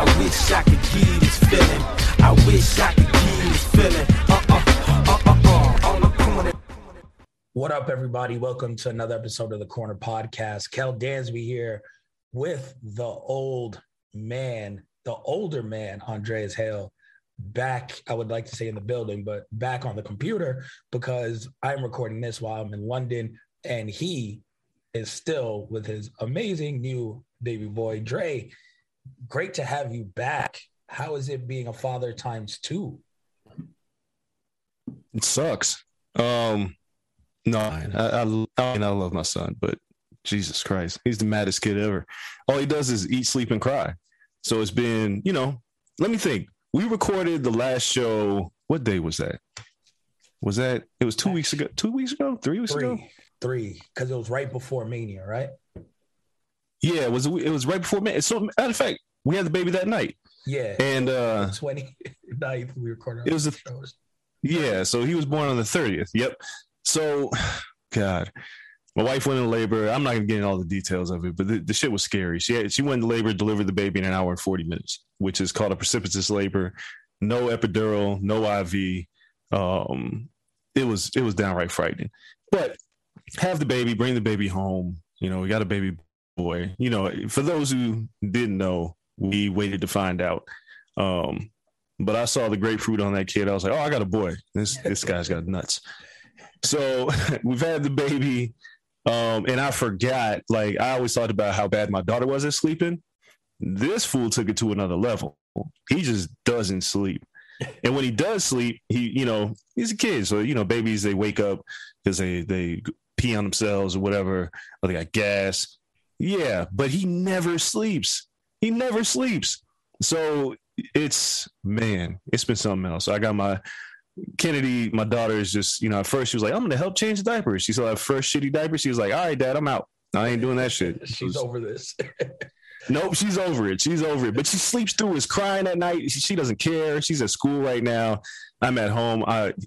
I wish I could give this feeling. I wish I could keep feeling. What up, everybody? Welcome to another episode of The Corner Podcast. Kel Dansby here with the old man, the older man, Andreas Hale, back, I would like to say in the building, but back on the computer, because I'm recording this while I'm in London, and he is still with his amazing new baby boy, Dre. Great to have you back. How is it being a father times two? It sucks. I love my son, but Jesus Christ, he's the maddest kid ever. All he does is eat, sleep, and cry. So it's been, let me think. We recorded the last show. What day was that? It was 2 weeks ago. 2 weeks ago? 3 weeks ago? Three, because it was right before Mania, right? Yeah, it was right before Mania. So, matter of fact, we had the baby that night. Yeah, and 29th we recorded. It was the shows. Yeah, so he was born on the 30th. Yep. So, God, my wife went into labor. I'm not gonna get into all the details of it, but the shit was scary. She went into labor, delivered the baby in an hour and 40 minutes, which is called a precipitous labor. No epidural, no IV. It was downright frightening. But have the baby, bring the baby home. We got a baby boy. For those who didn't know, we waited to find out. But I saw the grapefruit on that kid. I was like, oh, I got a boy. This guy's got nuts. So we've had the baby. And I forgot, I always thought about how bad my daughter was at sleeping. This fool took it to another level. He just doesn't sleep. And when he does sleep, he he's a kid. So, babies, they wake up because they pee on themselves or whatever, or they got gas. Yeah. But he never sleeps. He never sleeps. So it's been something else. So I got my Kennedy, my daughter is just, at first she was like, I'm going to help change the diapers. She saw that first shitty diaper. She was like, all right, Dad, I'm out. I ain't doing that shit. She's over this. Nope. She's over it. But she sleeps through his crying at night. She doesn't care. She's at school right now. I'm at home.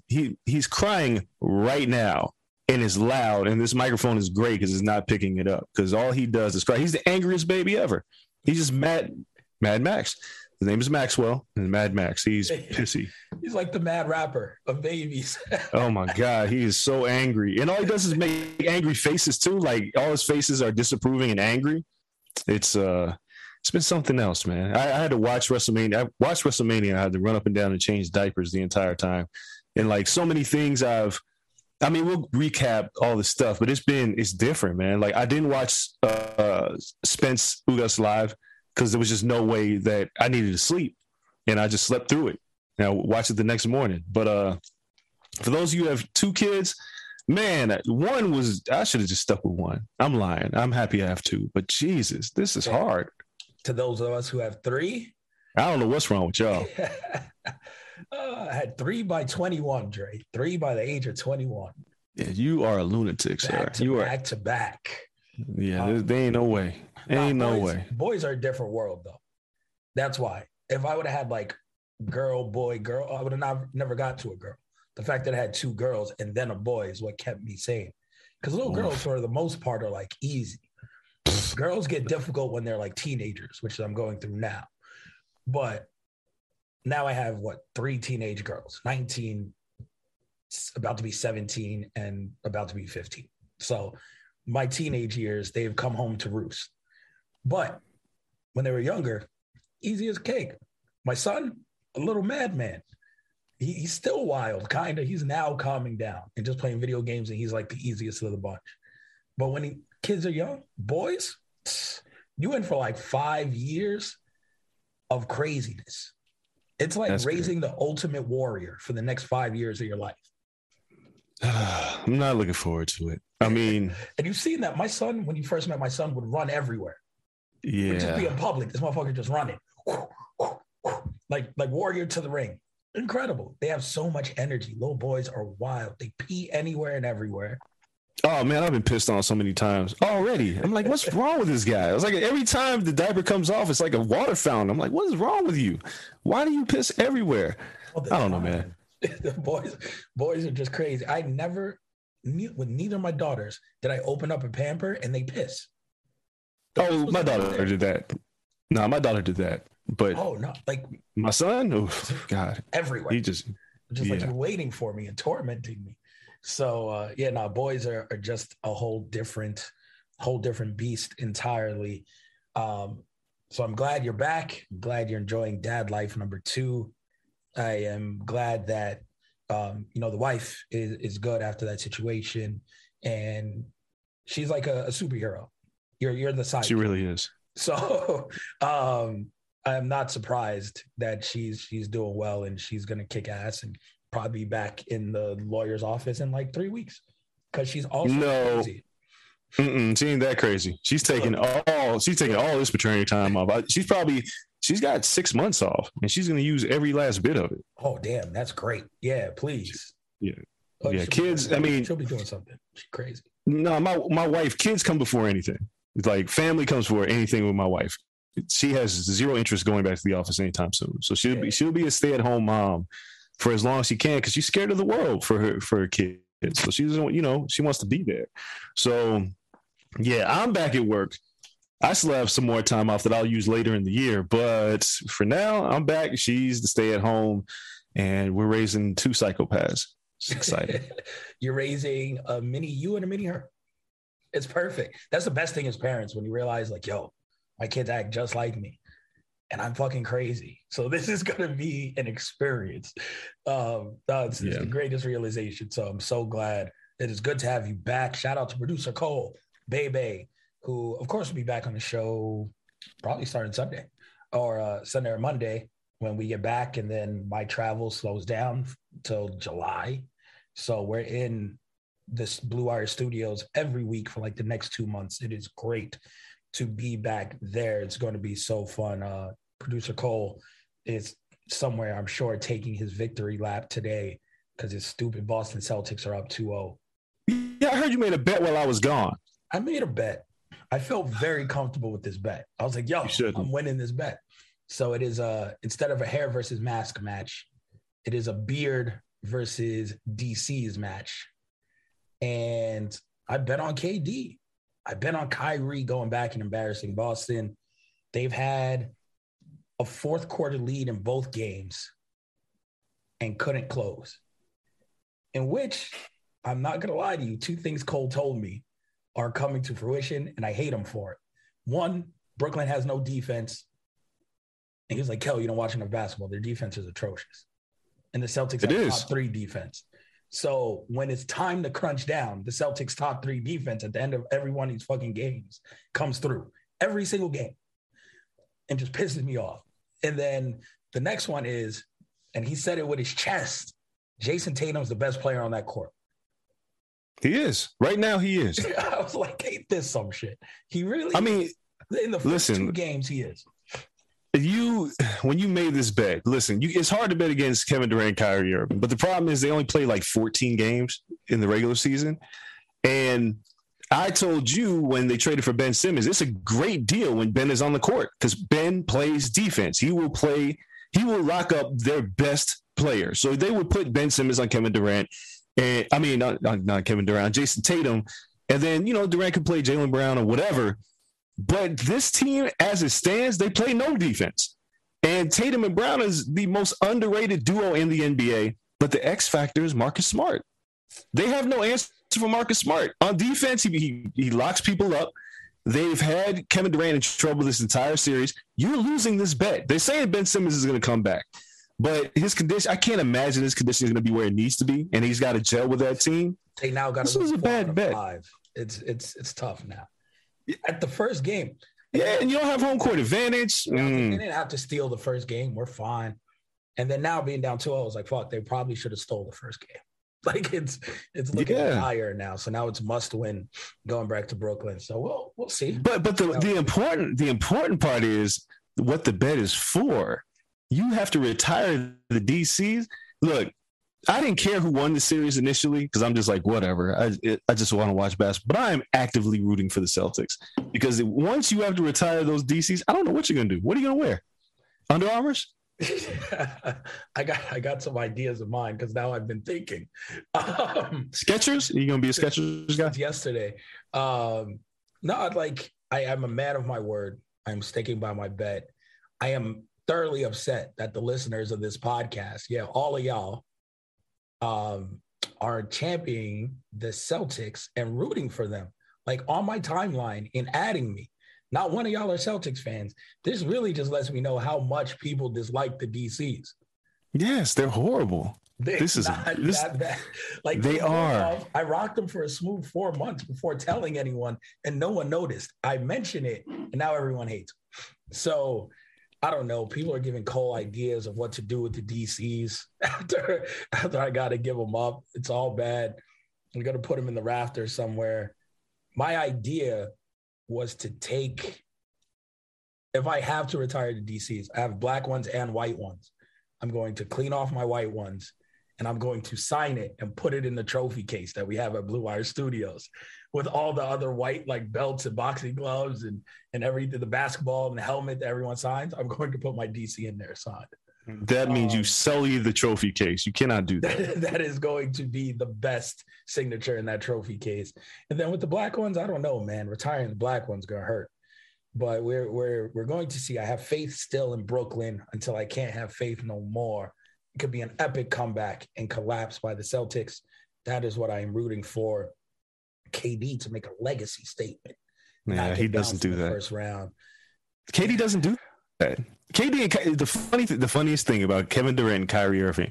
He's crying right now. And it's loud. And this microphone is great because it's not picking it up, because all he does is cry. He's the angriest baby ever. He's just Mad Max. His name is Maxwell, and Mad Max. He's pissy. He's like the mad rapper of babies. Oh my God, he is so angry, and all he does is make angry faces too. Like all his faces are disapproving and angry. It's been something else, man. I had to watch WrestleMania. I watched WrestleMania. I had to run up and down and change diapers the entire time, and so many things we'll recap all the stuff, but it's different, man. I didn't watch Spence Ugas live because there was just no way that I needed to sleep, and I just slept through it. And I watched it the next morning. But for those of you who have two kids, man, I should have just stuck with one. I'm lying. I'm happy I have two, but Jesus, this is hard. To those of us who have three, I don't know what's wrong with y'all. I had three by 21, Dre. Three by the age of 21. Yeah, you are a lunatic, sir. Back to back. Yeah, they ain't no way. Ain't no way. Boys are a different world, though. That's why. If I would have had girl, boy, girl, I would have never got to a girl. The fact that I had two girls and then a boy is what kept me sane. Because little girls, for the most part, are easy. girls get difficult when they're like teenagers, which I'm going through now. But now I have three teenage girls, 19, about to be 17, and about to be 15. So my teenage years, they've come home to roost. But when they were younger, easy as cake. My son, a little madman. He's still wild, kind of. He's now calming down and just playing video games, and he's like the easiest of the bunch. But when kids are young, boys, you in for like 5 years of craziness. It's like that's raising good. The ultimate warrior for the next 5 years of your life. I'm not looking forward to it. I mean, and you've seen that. My son, when you first met my son, would run everywhere. Yeah. Would just be in public. This motherfucker just running. Like warrior to the ring. Incredible. They have so much energy. Little boys are wild. They pee anywhere and everywhere. Oh, man, I've been pissed on so many times already. I'm like, what's wrong with this guy? I was like, every time the diaper comes off, it's like a water fountain. I'm like, what is wrong with you? Why do you piss everywhere? Well, I don't know, man. The boys are just crazy. I never, with neither of my daughters, did I open up a pamper and they piss. Oh, my daughter did that. No, my daughter did that. But oh, no, like my son, oh, God. Everywhere. He just yeah. like you're waiting for me and tormenting me. So, yeah, no, boys are just a whole different beast entirely. So I'm glad you're back. I'm glad you're enjoying dad life number two. I am glad that, the wife is good after that situation. And she's like a superhero. You're the sidekick. She really is. So I'm not surprised that she's doing well and she's going to kick ass and probably be back in the lawyer's office in like 3 weeks because she's also crazy. She ain't that crazy. She's taking all this paternity time off. She's got 6 months off and she's going to use every last bit of it. Oh, damn. That's great. Yeah, please. Kids. She'll be doing something. She's crazy. No, my wife, kids come before anything. It's like family comes before anything with my wife. She has zero interest going back to the office anytime soon. So she'll be a stay-at-home mom for as long as she can, because she's scared of the world for her kids. So she doesn't, she wants to be there. So yeah, I'm back at work. I still have some more time off that I'll use later in the year, but for now, I'm back. She's the stay-at-home, and we're raising two psychopaths. It's exciting. You're raising a mini you and a mini her. It's perfect. That's the best thing as parents, when you realize, like, yo, my kids act just like me. And I'm fucking crazy. So this is going to be an experience. It's the greatest realization. So I'm so glad. It is good to have you back. Shout out to producer Cole, Bebe, who, of course, will be back on the show probably starting Sunday or Monday when we get back. And then my travel slows down till July. So we're in this Blue Wire Studios every week for like the next 2 months. It is great to be back there. It's going to be so fun. Producer Cole is somewhere, I'm sure, taking his victory lap today because his stupid Boston Celtics are up 2-0. Yeah, I heard you made a bet while I was gone. I made a bet. I felt very comfortable with this bet. I was like, yo, I'm winning this bet. So it is, instead of a hair versus mask match, it is a beard versus DC's match. And I bet on KD. I bet on Kyrie going back and embarrassing Boston. They've had a fourth quarter lead in both games and couldn't close. In which, I'm not going to lie to you, two things Cole told me are coming to fruition, and I hate him for it. One, Brooklyn has no defense. And he was like, Kel, you don't watch enough basketball. Their defense is atrocious. And the Celtics have top three defense. So when it's time to crunch down, the Celtics' top three defense at the end of every one of these fucking games comes through every single game and just pisses me off. And then the next one is, and he said it with his chest, Jason Tatum's the best player on that court. He is. Right now he is. I was like, ain't this some shit? He really is. In the first two games, he is. When you made this bet, it's hard to bet against Kevin Durant and Kyrie Irving, but the problem is they only play like 14 games in the regular season. And I told you when they traded for Ben Simmons, it's a great deal when Ben is on the court because Ben plays defense. He will lock up their best player. So they would put Ben Simmons on Kevin Durant and not Kevin Durant, Jason Tatum. And then, Durant could play Jaylen Brown or whatever. But this team, as it stands, they play no defense. And Tatum and Brown is the most underrated duo in the NBA. But the X factor is Marcus Smart. They have no answer for Marcus Smart. On defense, he locks people up. They've had Kevin Durant in trouble this entire series. You're losing this bet. They're saying Ben Simmons is going to come back. But his condition, I can't imagine his condition is going to be where it needs to be, and he's got to gel with that team. They now got to lose a bad bet. It's tough now. At the first game, yeah, and you don't have home court advantage. They didn't have to steal the first game. We're fine. And then now being down 2-0, I was like, fuck, they probably should have stole the first game. Like it's looking higher now. So now it's must win going back to Brooklyn. So we'll see. But the important part is what the bet is for. You have to retire the DCs. Look, I didn't care who won the series initially because I'm just like, whatever. I just want to watch basketball. But I am actively rooting for the Celtics because once you have to retire those DCs, I don't know what you're going to do. What are you going to wear? Under Armours? I got some ideas of mine because now I've been thinking. Skechers? Are you gonna be a Skechers guy? Yesterday, I am a man of my word. I'm sticking by my bet. I am thoroughly upset that the listeners of this podcast, all of y'all, are championing the Celtics and rooting for them, like on my timeline and adding me. Not one of y'all are Celtics fans. This really just lets me know how much people dislike the DCs. Yes, they're horrible. This is not that bad. Like they are. I rocked them for a smooth 4 months before telling anyone, and no one noticed. I mentioned it, and now everyone hates them. So I don't know. People are giving Cole ideas of what to do with the DCs after I got to give them up. It's all bad. I'm going to put them in the rafters somewhere. My idea was to take, if I have to retire the DCs, I have black ones and white ones. I'm going to clean off my white ones and I'm going to sign it and put it in the trophy case that we have at Blue Wire Studios with all the other white belts and boxing gloves and everything, the basketball and the helmet that everyone signs. I'm going to put my DC in there signed. That means you sully the trophy case. You cannot do that. That is going to be the best signature in that trophy case. And then with the black ones, I don't know, man. Retiring the black ones gonna hurt. But we're going to see. I have faith still in Brooklyn until I can't have faith no more. It could be an epic comeback and collapse by the Celtics. That is what I am rooting for. KD to make a legacy statement. Yeah, he doesn't do that. First round. KD doesn't do that. KD and the funniest thing about Kevin Durant and Kyrie Irving,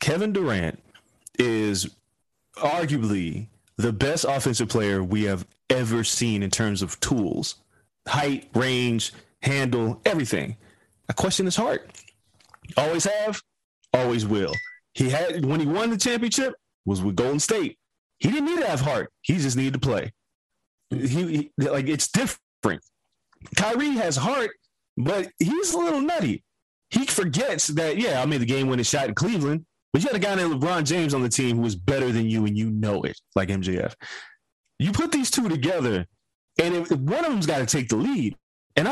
Kevin Durant is arguably the best offensive player we have ever seen in terms of tools, height, range, handle, everything. I question his heart. Always have, always will. When he won the championship, was with Golden State. He didn't need to have heart. He just needed to play. He it's different. Kyrie has heart. But he's a little nutty. He forgets that, I made the game-winning shot in Cleveland, but you had a guy named LeBron James on the team who was better than you, and you know it, like MJF. You put these two together, and if one of them's got to take the lead. And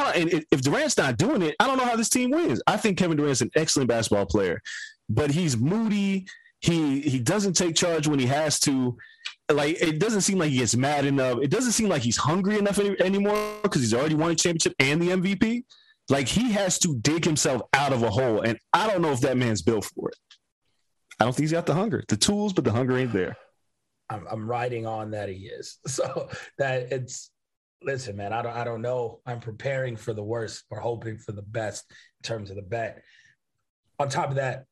if Durant's not doing it, I don't know how this team wins. I think Kevin Durant's an excellent basketball player, but he's moody. He doesn't take charge when he has to. It doesn't seem like he gets mad enough. It doesn't seem like he's hungry enough anymore because he's already won a championship and the MVP. He has to dig himself out of a hole, and I don't know if that man's built for it. I don't think he's got the hunger, the tools, but the hunger ain't there. I'm riding on that he is. So that listen, man, I don't know. I'm preparing for the worst or hoping for the best in terms of the bet. On top of that,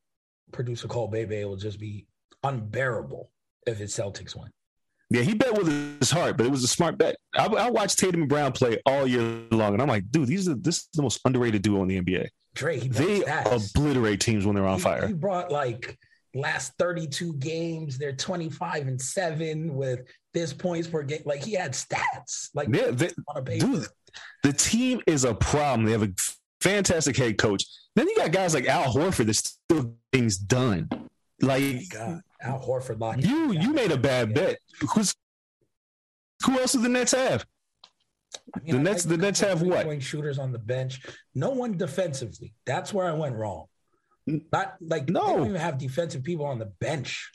producer Cole Bebe will just be unbearable if it's Celtics win. Yeah, he bet with his heart, but it was a smart bet. I watched Tatum and Brown play all year long, and I'm like, dude, this is the most underrated duo in the NBA. Dre, they obliterate teams when they're on fire. He brought last 32 games, they're 25-7 with this points per game. He had stats. On a paper. Dude, the team is a problem. They have a fantastic head coach. Then you got guys like Al Horford that still get things done. Al Horford locked you made a bad bet. Who else do the Nets have? The Nets have what? Shooters on the bench. No one defensively. That's where I went wrong. They don't even have defensive people on the bench.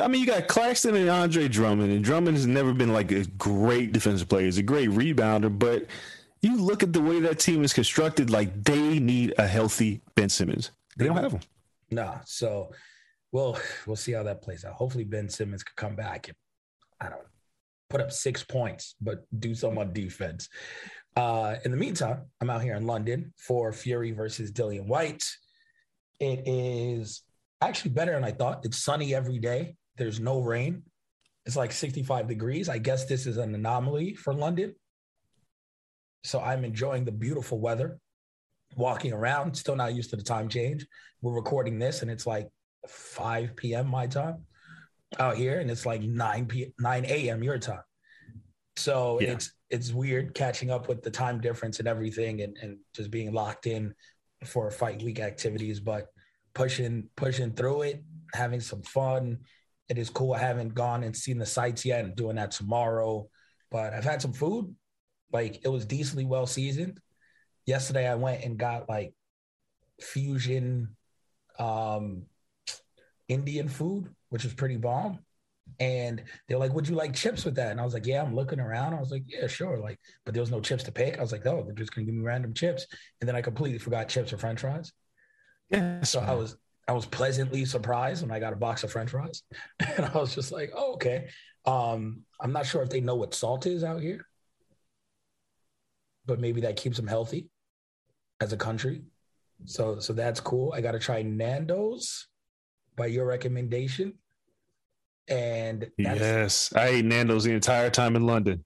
I mean, you got Claxton and Andre Drummond, and Drummond has never been like a great defensive player. He's a great rebounder, but you look at the way that team is constructed, like they need a healthy Ben Simmons. They don't have him. Nah, so we'll see how that plays out. Hopefully Ben Simmons could come back and, I don't know, put up 6 points, but do some on defense. In the meantime, I'm out here in London for Fury versus Dillian White. It is actually better than I thought. It's sunny every day. There's no rain. It's like 65 degrees. I guess this is an anomaly for London. So I'm enjoying the beautiful weather, walking around, still not used to the time change. We're recording this, and it's like 5 p.m. my time out here, and it's like 9 a.m. your time. So yeah, it's weird catching up with the time difference and everything, and just being locked in for fight week activities, but pushing through it, having some fun. It is cool. I haven't gone and seen the sights yet. I'm doing that tomorrow, but I've had some food. Like, it was decently well seasoned. Yesterday I went and got like fusion Indian food, which was pretty bomb. And they're like, would you like chips with that? And I was like, yeah. I'm looking around. I was like, yeah, sure. Like, but there was no chips to pick. I was like, oh, they're just going to give me random chips. And then I completely forgot chips or french fries. Yeah. So I was pleasantly surprised when I got a box of french fries. And I was just like, oh, okay. I'm not sure if they know what salt is out here, but maybe that keeps them healthy as a country. So that's cool. I got to try Nando's by your recommendation. And yes, I ate Nando's the entire time in London.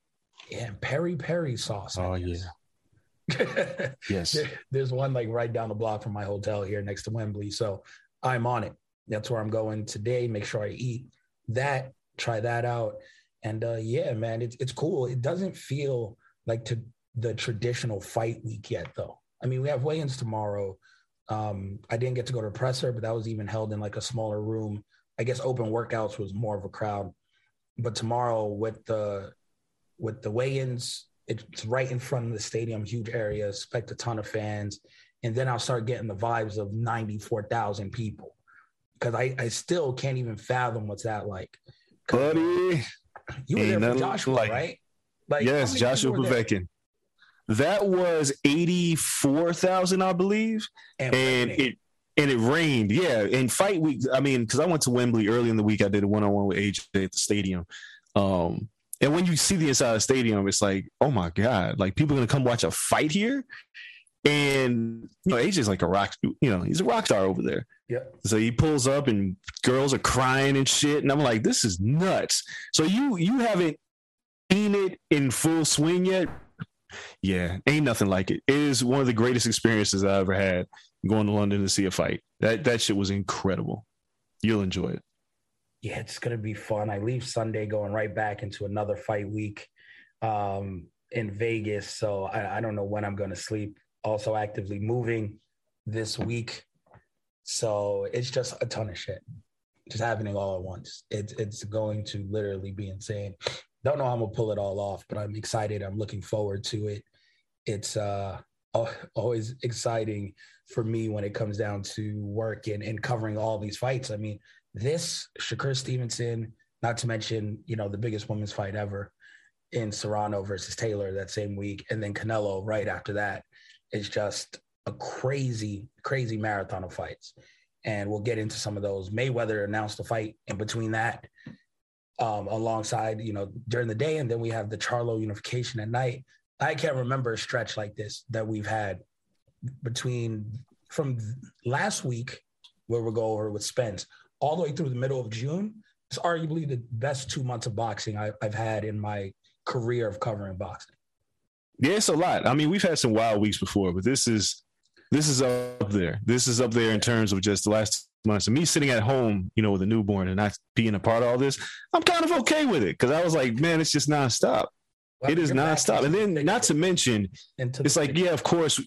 Yeah, peri-peri sauce. Oh, yeah. Yes. There's one like right down the block from my hotel here next to Wembley. So I'm on it. That's where I'm going today. Make sure I eat that, try that out. And yeah, man, it's cool. It doesn't feel like to the traditional fight week yet, though. I mean, we have weigh-ins tomorrow. I didn't get to go to the presser, but that was even held in like a smaller room. I guess open workouts was more of a crowd, but tomorrow with the weigh-ins, it's right in front of the stadium, huge area, expect a ton of fans. And then I'll start getting the vibes of 94,000 people, because I still can't even fathom what's that like. Buddy, you were there for Joshua, like, right? Like, yes, Joshua Povetkin. That was 84,000, I believe, and it rained. Yeah, and fight week. I mean, because I went to Wembley early in the week. I did a one-on-one with AJ at the stadium. And when you see the inside of the stadium, it's like, oh my god, like people are gonna come watch a fight here. And you know, AJ's like a rock. You know, he's a rock star over there. Yeah. So he pulls up, and girls are crying and shit. And I'm like, this is nuts. So you haven't seen it in full swing yet. Yeah, ain't nothing like it. It is one of the greatest experiences I ever had, going to London to see a fight. That shit was incredible. You'll enjoy it. Yeah, it's going to be fun. I leave Sunday going right back into another fight week in Vegas, so I don't know when I'm going to sleep. Also actively moving this week, so it's just a ton of shit just happening all at once. It's going to literally be insane. Don't know how I'm going to pull it all off, but I'm excited. I'm looking forward to it. It's always exciting for me when it comes down to work and covering all these fights. I mean, this, Shakur Stevenson, not to mention, you know, the biggest women's fight ever in Serrano versus Taylor that same week, and then Canelo right after that. It's just a crazy, crazy marathon of fights. And we'll get into some of those. Mayweather announced a fight in between that. Alongside, you know, during the day, and then we have the Charlo unification at night. I can't remember a stretch like this that we've had from last week, where we'll go over with Spence, all the way through the middle of June. It's arguably the best 2 months of boxing I've had in my career of covering boxing. Yeah, it's a lot. I mean, we've had some wild weeks before, but this is up there. This is up there in terms of just the last months. And me sitting at home, you know, with a newborn and not being a part of all this, I'm kind of okay with it, because I was like, man, it's just nonstop. Well, it is nonstop. And then not to mention, it's like, yeah, of course.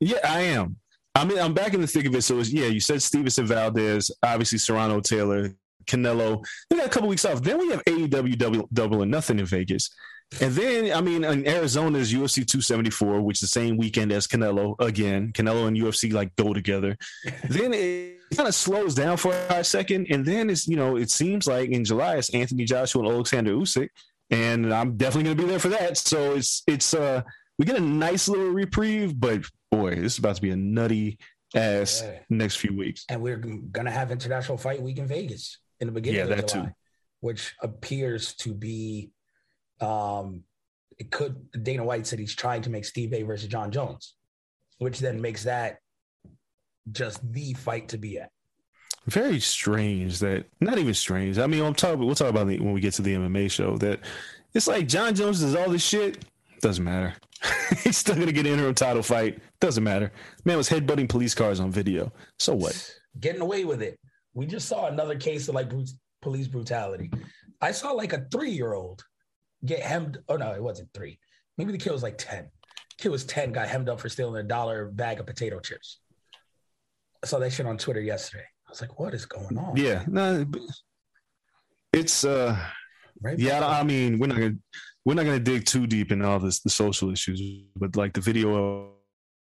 Yeah, I am. I mean, I'm back in the thick of it. So it's, yeah, you said Stevenson, Valdez, obviously Serrano, Taylor, Canelo. We got a couple weeks off. Then we have AEW Double or Nothing in Vegas. And then, I mean, in Arizona is UFC 274, which is the same weekend as Canelo again. Canelo and UFC like go together. Then kind of slows down for a second. And then it's, you know, it seems like in July it's Anthony Joshua and Alexander Usyk. And I'm definitely going to be there for that. So it's we get a nice little reprieve, but boy, this is about to be a nutty ass next few weeks. And we're going to have International Fight Week in Vegas in the beginning of July, too. Which appears to be, Dana White said he's trying to make Steve A versus John Jones, which then makes that just the fight to be at. Very strange that, not even strange. I mean, we'll talk about it when we get to the MMA show, that it's like John Jones does all this shit. Doesn't matter. He's still going to get an interim title fight. Doesn't matter. Man was headbutting police cars on video. So what? Getting away with it. We just saw another case of like police brutality. I saw like a 3-year-old get hemmed. Oh no, it wasn't 3. Maybe the kid was like 10. Kid was 10, got hemmed up for stealing $1 bag of potato chips. I saw that shit on Twitter yesterday. I was like, what is going on? Yeah. No, it's right. Yeah, I mean, we're not gonna dig too deep in all this, the social issues, but like the video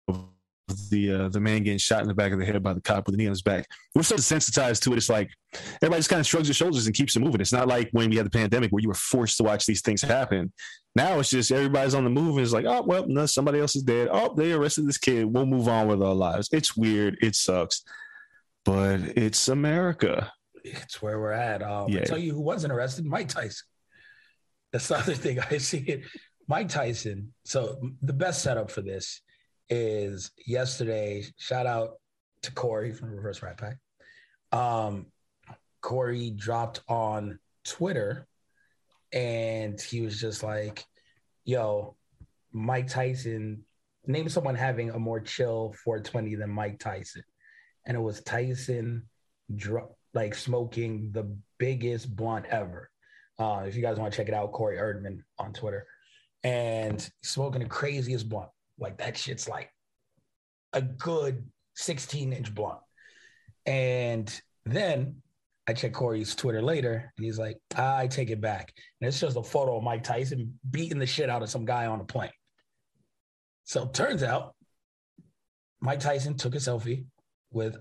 of the man getting shot in the back of the head by the cop with the knee on his back. We're so desensitized to it. It's like everybody just kind of shrugs their shoulders and keeps it moving. It's not like when we had the pandemic where you were forced to watch these things happen. Now it's just everybody's on the move and it's like, oh, well, no, somebody else is dead. Oh, they arrested this kid. We'll move on with our lives. It's weird. It sucks. But it's America. It's where we're at. Yeah. I'll tell you who wasn't arrested, Mike Tyson. That's the other thing I see. Mike Tyson. So the best setup for this is yesterday, shout out to Corey from Reverse Rat Pack. Corey dropped on Twitter and he was just like, yo, Mike Tyson, name someone having a more chill 420 than Mike Tyson. And it was Tyson smoking the biggest blunt ever. If you guys want to check it out, Corey Erdman on Twitter. And smoking the craziest blunt. Like that shit's like a good 16-inch blunt. And then I check Corey's Twitter later and he's like, I take it back. And it's just a photo of Mike Tyson beating the shit out of some guy on a plane. So it turns out Mike Tyson took a selfie with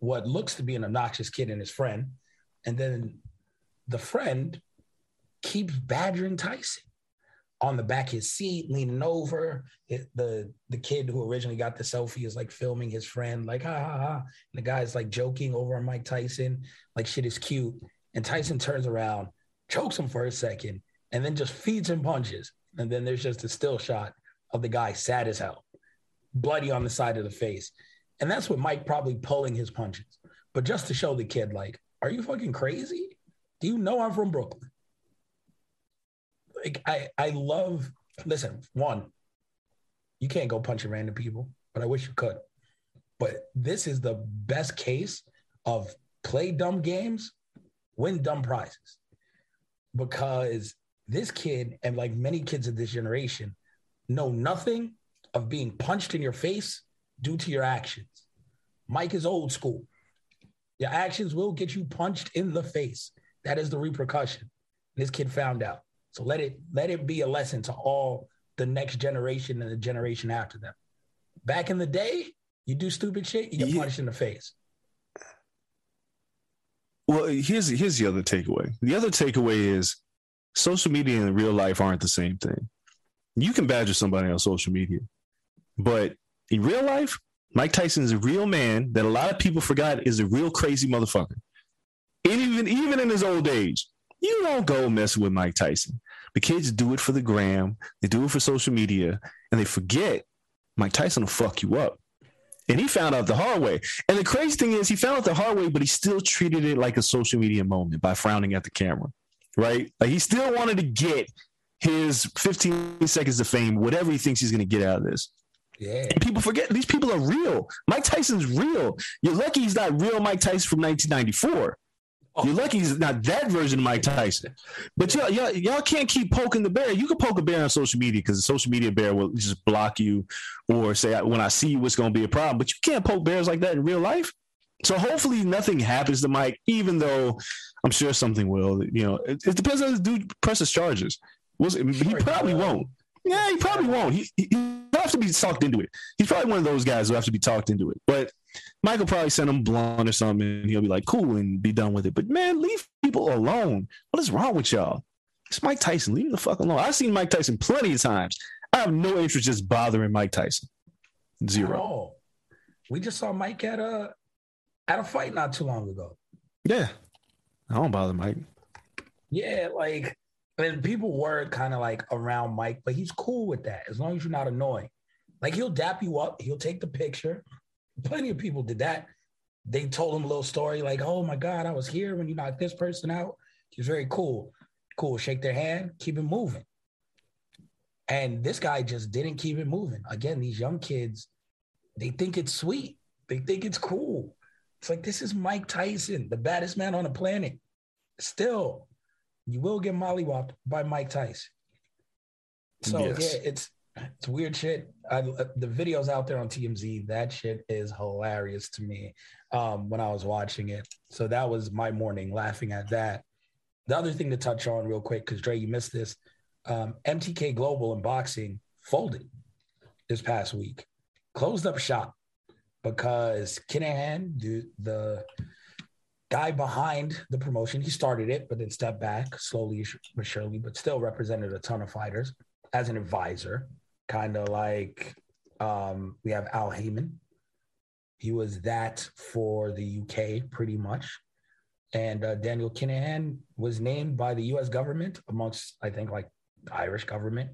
what looks to be an obnoxious kid and his friend. And then the friend keeps badgering Tyson. On the back of his seat, leaning over. The kid who originally got the selfie is like filming his friend, like, ha, ha, ha. And the guy's like joking over on Mike Tyson, like shit is cute. And Tyson turns around, chokes him for a second, and then just feeds him punches. And then there's just a still shot of the guy sad as hell, bloody on the side of the face. And that's with Mike probably pulling his punches. But just to show the kid, like, are you fucking crazy? Do you know I'm from Brooklyn? I love, listen, one, you can't go punching random people, but I wish you could. But this is the best case of play dumb games, win dumb prizes. Because this kid, and like many kids of this generation, know nothing of being punched in your face due to your actions. Mike is old school. Your actions will get you punched in the face. That is the repercussion. This kid found out. So let it be a lesson to all the next generation and the generation after them. Back in the day, you do stupid shit, you get punched in the face. Well, here's the other takeaway. The other takeaway is social media and real life aren't the same thing. You can badger somebody on social media, but in real life, Mike Tyson is a real man that a lot of people forgot is a real crazy motherfucker. And even in his old age, you don't go messing with Mike Tyson. The kids do it for the gram. They do it for social media. And they forget Mike Tyson will fuck you up. And he found out the hard way. And the crazy thing is he found out the hard way, but he still treated it like a social media moment by frowning at the camera, right? Like he still wanted to get his 15 seconds of fame, whatever he thinks he's going to get out of this. Yeah. And people forget these people are real. Mike Tyson's real. You're lucky he's not real Mike Tyson from 1994. Oh. You're lucky he's not that version of Mike Tyson. But y'all can't keep poking the bear. You can poke a bear on social media because the social media bear will just block you or say, when I see you, it's going to be a problem. But you can't poke bears like that in real life. So hopefully nothing happens to Mike, even though I'm sure something will. You know, it depends on the dude presses charges. He probably won't. Yeah, he probably won't. He'll have to be talked into it. He's probably one of those guys who have to be talked into it. But Michael probably sent him Blonde or something, and he'll be like, cool, and be done with it. But man, leave people alone. What is wrong with y'all? It's Mike Tyson. Leave him the fuck alone. I've seen Mike Tyson plenty of times. I have no interest just bothering Mike Tyson. Zero. Oh, we just saw Mike at a fight not too long ago. Yeah. I don't bother Mike. Yeah, like, and people were kind of like around Mike, but he's cool with that as long as you're not annoying. Like, he'll dap you up. He'll take the picture. Plenty of people did that. They told him a little story like, oh, my God, I was here when you knocked this person out. He's very cool. Cool. Shake their hand. Keep it moving. And this guy just didn't keep it moving. Again, these young kids, they think it's sweet. They think it's cool. It's like, this is Mike Tyson, the baddest man on the planet. Still, you will get mollywopped by Mike Tyson. So, yes. Yeah, it's weird shit. The videos out there on TMZ, that shit is hilarious to me when I was watching it. So that was my morning laughing at that. The other thing to touch on real quick, because Dre, you missed this, MTK Global in boxing folded this past week. Closed up shop because Kinahan, the guy behind the promotion, he started it but then stepped back slowly but surely, but still represented a ton of fighters as an advisor. Kind of like we have Al Heyman. He was that for the UK pretty much. And Daniel Kinahan was named by the U.S. government amongst, I think, like the Irish government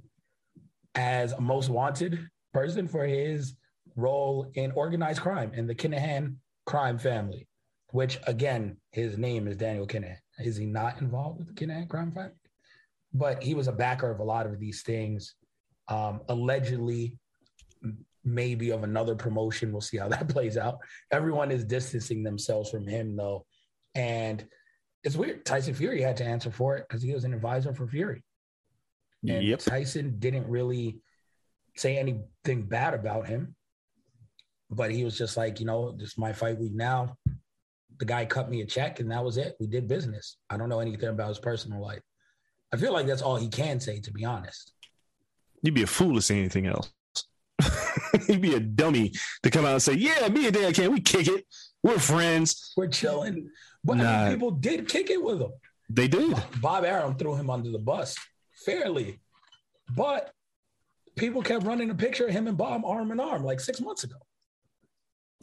as a most wanted person for his role in organized crime in the Kinahan crime family, which, again, his name is Daniel Kinahan. Is he not involved with the Kinahan crime family? But he was a backer of a lot of these things. Allegedly, maybe of another promotion. We'll see how that plays out. Everyone is distancing themselves from him, though. And it's weird. Tyson Fury had to answer for it because he was an advisor for Fury. And yep. Tyson didn't really say anything bad about him. But he was just like, you know, this is my fight week now. The guy cut me a check, and that was it. We did business. I don't know anything about his personal life. I feel like that's all he can say, to be honest. You'd be a fool to say anything else. You'd be a dummy to come out and say, yeah, me and Dan Kane, we kick it. We're friends. We're chilling. But I mean, people did kick it with him. They did. Bob Arum threw him under the bus fairly. But people kept running a picture of him and Bob arm in arm like 6 months ago.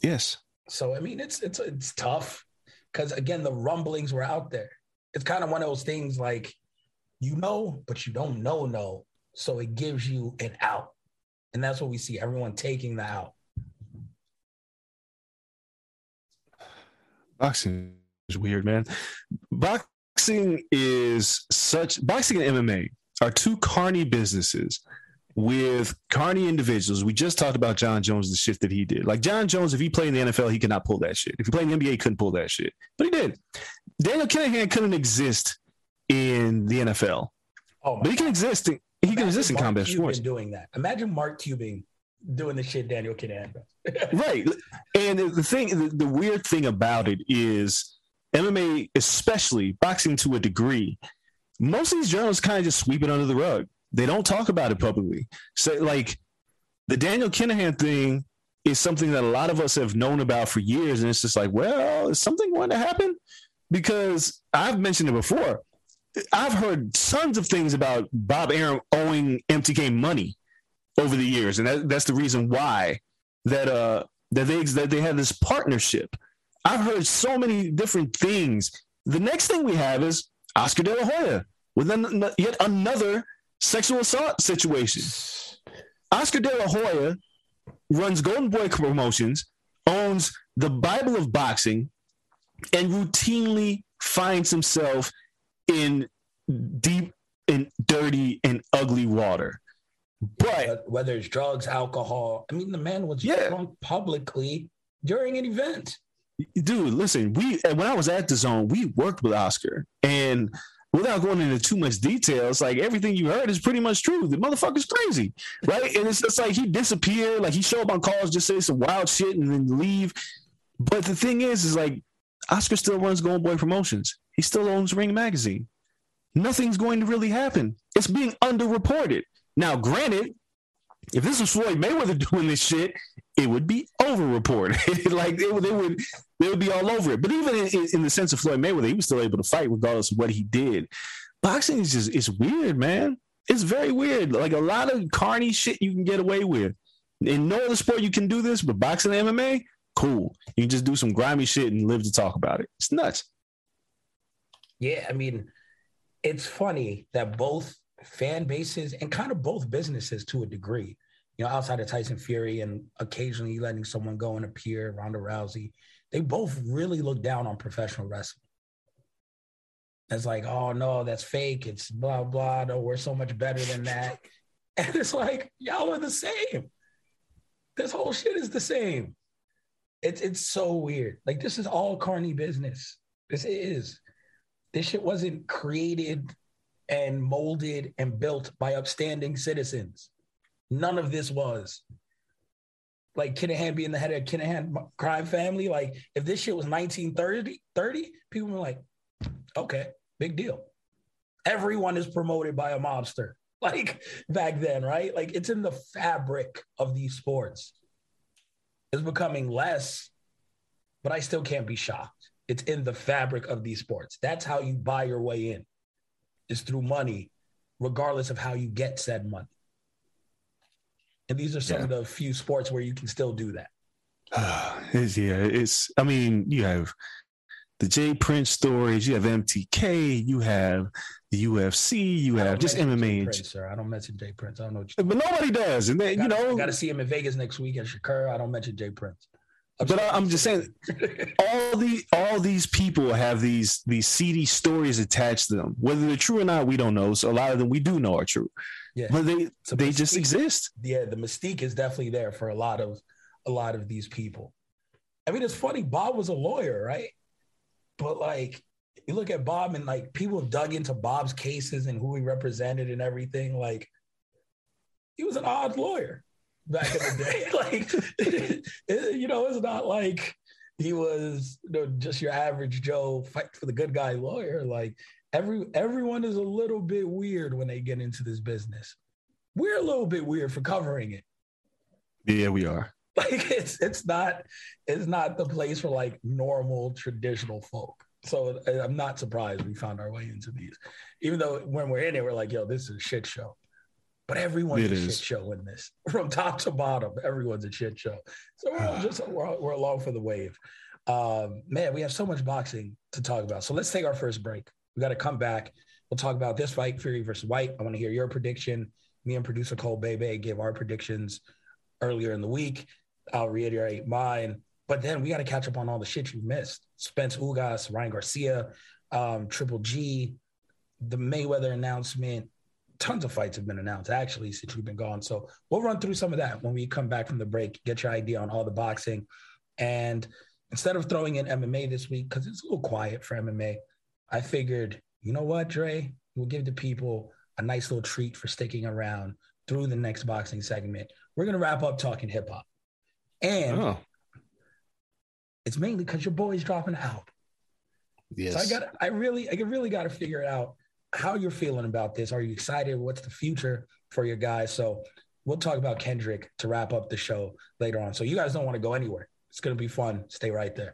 Yes. So, I mean, it's tough because, again, the rumblings were out there. It's kind of one of those things like, you know, but you don't know. So it gives you an out. And that's what we see, everyone taking the out. Boxing is weird, man. Boxing and MMA are two carny businesses with carny individuals. We just talked about John Jones, the shit that he did. Like, John Jones, if he played in the NFL, he could not pull that shit. If he played in the NBA, he couldn't pull that shit. But he did. Daniel Kinahan couldn't exist in the NFL. Oh, but he can exist. He can exist in combat sports. Doing that. Imagine Mark Cuban doing the shit Daniel Kinahan does. Right. And the weird thing about it is MMA, especially boxing to a degree, most of these journalists kind of just sweep it under the rug. They don't talk about it publicly. So, like, the Daniel Kinahan thing is something that a lot of us have known about for years, and it's just like, well, is something going to happen? Because I've mentioned it before. I've heard tons of things about Bob Arum owing MTK money over the years, and that's the reason why that they had this partnership. I've heard so many different things. The next thing we have is Oscar De La Hoya with yet another sexual assault situation. Oscar De La Hoya runs Golden Boy Promotions, owns the Bible of Boxing, and routinely finds himself in deep and dirty and ugly water. But whether it's drugs, alcohol, I mean, the man was drunk publicly during an event. Dude, listen, when I was at the Zone, we worked with Oscar, and without going into too much details, like, everything you heard is pretty much true. The motherfucker's crazy, right? And it's just like, he disappeared, like, he showed up on calls, just say some wild shit and then leave. But the thing is like, Oscar still runs Golden Boy Promotions. He still owns Ring Magazine. Nothing's going to really happen. It's being underreported. Now, granted, if this was Floyd Mayweather doing this shit, it would be overreported. Like they would be all over it. But even in the sense of Floyd Mayweather, he was still able to fight regardless of what he did. Boxing is just, it's weird, man. It's very weird. Like a lot of carny shit you can get away with. In no other sport you can do this, but boxing and MMA, cool. You can just do some grimy shit and live to talk about it. It's nuts. Yeah, I mean, it's funny that both fan bases and kind of both businesses to a degree, you know, outside of Tyson Fury and occasionally letting someone go and appear, Ronda Rousey, they both really look down on professional wrestling. That's like, oh, no, that's fake. It's blah, blah. No, we're so much better than that. And it's like, y'all are the same. This whole shit is the same. It's so weird. Like, this is all carny business. This is. This shit wasn't created and molded and built by upstanding citizens. None of this was. Like, Kinahan being the head of Kinahan crime family, like, if this shit was 1930, people were like, okay, big deal. Everyone is promoted by a mobster, like back then, right? Like it's in the fabric of these sports. It's becoming less, but I still can't be shocked. It's in the fabric of these sports. That's how you buy your way in, is through money, regardless of how you get said money. And these are some of the few sports where you can still do that. I mean, you have the Jay Prince stories, you have MTK, you have the UFC, you have just MMA. I don't mention Jay Prince. I don't know what you're talking about. But nobody does. And then, I got to see him in Vegas next week at Shakur. I don't mention Jay Prince. I'm just saying, all these people have these seedy stories attached to them. Whether they're true or not, we don't know. So a lot of them we do know are true. Yeah. But they just exist. Yeah, the mystique is definitely there for a lot of these people. I mean, it's funny, Bob was a lawyer, right? But, like, you look at Bob and, like, people dug into Bob's cases and who he represented and everything. Like, he was an odd lawyer back in the day. Like, it's not like he was just your average Joe fight for the good guy lawyer. Like, everyone is a little bit weird when they get into this business. We're a little bit weird for covering it. Yeah, we are. Like it's not the place for like normal traditional folk. So I'm not surprised we found our way into these. Even though when we're in it, we're like, yo, this is a shit show. But everyone's a shit show in this. From top to bottom, everyone's a shit show. So we're along for the wave. Man, we have so much boxing to talk about. So let's take our first break. We got to come back. We'll talk about this fight, Fury versus White. I want to hear your prediction. Me and producer Cole Bebe gave our predictions earlier in the week. I'll reiterate mine, but then we got to catch up on all the shit you missed. Spence Ugas, Ryan Garcia, Triple G, the Mayweather announcement. Tons of fights have been announced, actually, since we've been gone. So we'll run through some of that when we come back from the break, get your idea on all the boxing. And instead of throwing in MMA this week, because it's a little quiet for MMA, I figured, you know what, Dre? We'll give the people a nice little treat for sticking around through the next boxing segment. We're going to wrap up talking hip-hop. And it's mainly because your boy's dropping out. Yes. So I really got to figure out how you're feeling about this. Are you excited? What's the future for your guys? So we'll talk about Kendrick to wrap up the show later on. So you guys don't want to go anywhere. It's going to be fun. Stay right there.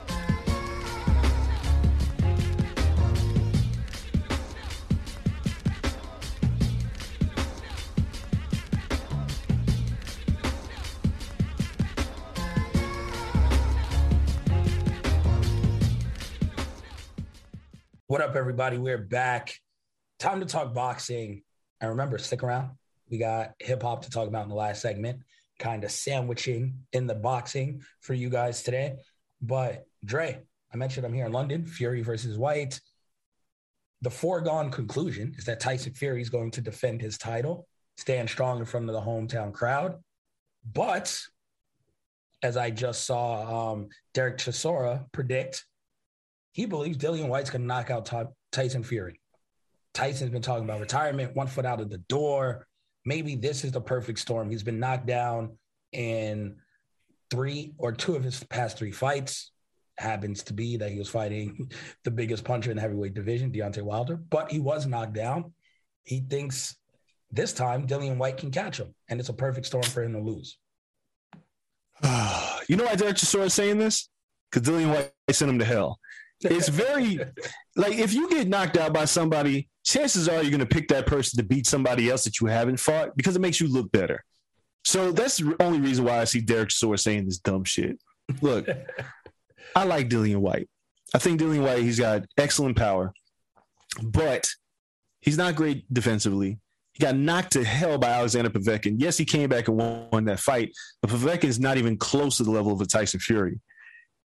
What up, everybody? We're back. Time to talk boxing. And remember, stick around. We got hip-hop to talk about in the last segment, kind of sandwiching in the boxing for you guys today. But, Dre, I mentioned I'm here in London, Fury versus White. The foregone conclusion is that Tyson Fury is going to defend his title, stand strong in front of the hometown crowd. But, as I just saw Derek Chisora predict, he believes Dillian White's going to knock out Tyson Fury. Tyson's been talking about retirement, 1 foot out of the door. Maybe this is the perfect storm. He's been knocked down in two of his past three fights. Happens to be that he was fighting the biggest puncher in the heavyweight division, Deontay Wilder, but he was knocked down. He thinks this time Dillian White can catch him, and it's a perfect storm for him to lose. You know why Dextrosaurus is saying this? Because Dillian White sent him to hell. It's very like, if you get knocked out by somebody, chances are you're going to pick that person to beat somebody else that you haven't fought because it makes you look better. So that's the only reason why I see Dextrosaurus saying this dumb shit. Look, I like Dillian White. I think Dillian White, he's got excellent power, but he's not great defensively. He got knocked to hell by Alexander Povetkin. Yes, he came back and won that fight, but Povetkin is not even close to the level of a Tyson Fury.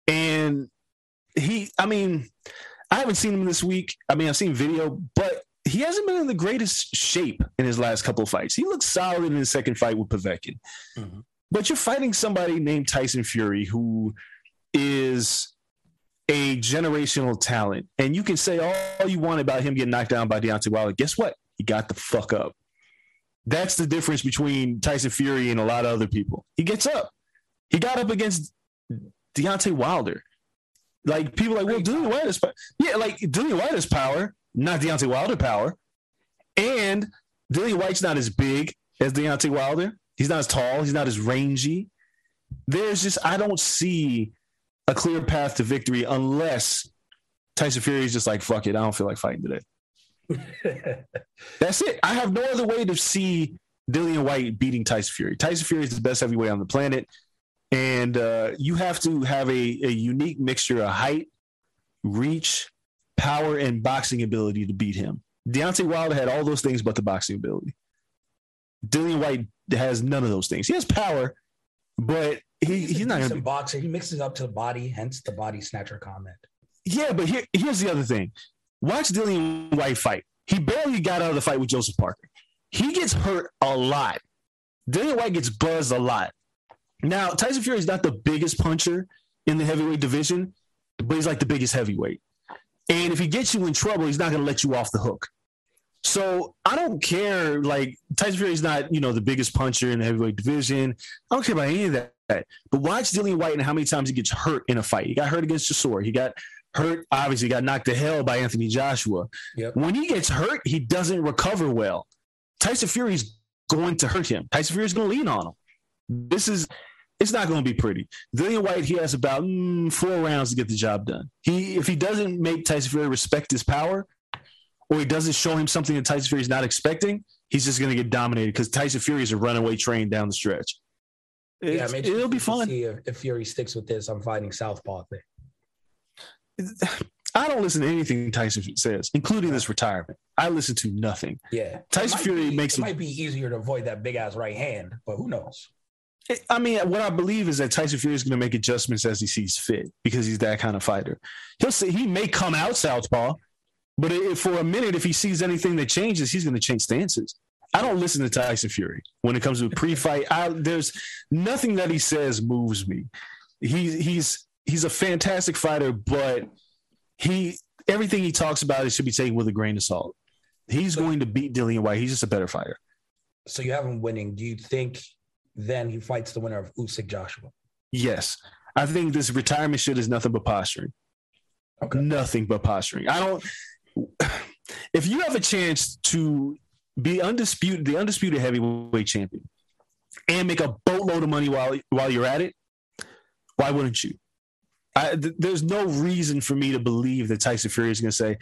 And I haven't seen him this week. I mean, I've seen video, but he hasn't been in the greatest shape in his last couple of fights. He looked solid in his second fight with Povetkin. Mm-hmm. But you're fighting somebody named Tyson Fury, who is a generational talent. And you can say all you want about him getting knocked down by Deontay Wilder. Guess what? He got the fuck up. That's the difference between Tyson Fury and a lot of other people. He gets up. He got up against Deontay Wilder. Like, people are like, well, Dillian White is power. Yeah, like, Dillian White is power, not Deontay Wilder power. And Dillian White's not as big as Deontay Wilder. He's not as tall. He's not as rangy. There's just, I don't see a clear path to victory unless Tyson Fury is just like, fuck it, I don't feel like fighting today. That's it. I have no other way to see Dillian White beating Tyson Fury. Tyson Fury is the best heavyweight on the planet. And you have to have a unique mixture of height, reach, power, and boxing ability to beat him. Deontay Wilder had all those things but the boxing ability. Dillian White has none of those things. He has power, but he's not a boxer. He mixes up to the body, hence the body snatcher comment. Yeah, but here's the other thing. Watch Dillian White fight. He barely got out of the fight with Joseph Parker. He gets hurt a lot. Dillian White gets buzzed a lot. Now, Tyson Fury is not the biggest puncher in the heavyweight division, but he's like the biggest heavyweight. And if he gets you in trouble, he's not going to let you off the hook. So I don't care. Like, Tyson Fury is not, the biggest puncher in the heavyweight division. I don't care about any of that. But watch Dillian White and how many times he gets hurt in a fight. He got hurt against Chisora. He got hurt, obviously, got knocked to hell by Anthony Joshua. Yep. When he gets hurt, he doesn't recover well. Tyson Fury is going to hurt him. Tyson Fury is going to lean on him. It's not going to be pretty. Dillian White, he has about 4 rounds to get the job done. If he doesn't make Tyson Fury respect his power, or he doesn't show him something that Tyson Fury is not expecting, he's just going to get dominated because Tyson Fury is a runaway train down the stretch. Yeah, it'll be fun. See if Fury sticks with this, I'm fighting Southpaw thing. I don't listen to anything Tyson says, including this retirement. I listen to nothing. Yeah, Tyson Fury makes it. Might be easier to avoid that big ass right hand, but who knows? I mean, what I believe is that Tyson Fury is going to make adjustments as he sees fit because he's that kind of fighter. He may come out southpaw, but for a minute, if he sees anything that changes, he's going to change stances. I don't listen to Tyson Fury when it comes to pre-fight. There's nothing that he says moves me. He's a fantastic fighter, but everything he talks about, it should be taken with a grain of salt. He's going to beat Dillian White. He's just a better fighter. So you have him winning. Do you think? Then he fights the winner of Usyk Joshua. Yes. I think this retirement shit is nothing but posturing. Okay. Nothing but posturing. If you have a chance to be the undisputed heavyweight champion and make a boatload of money while you're at it, why wouldn't you? There's no reason for me to believe that Tyson Fury is going to say,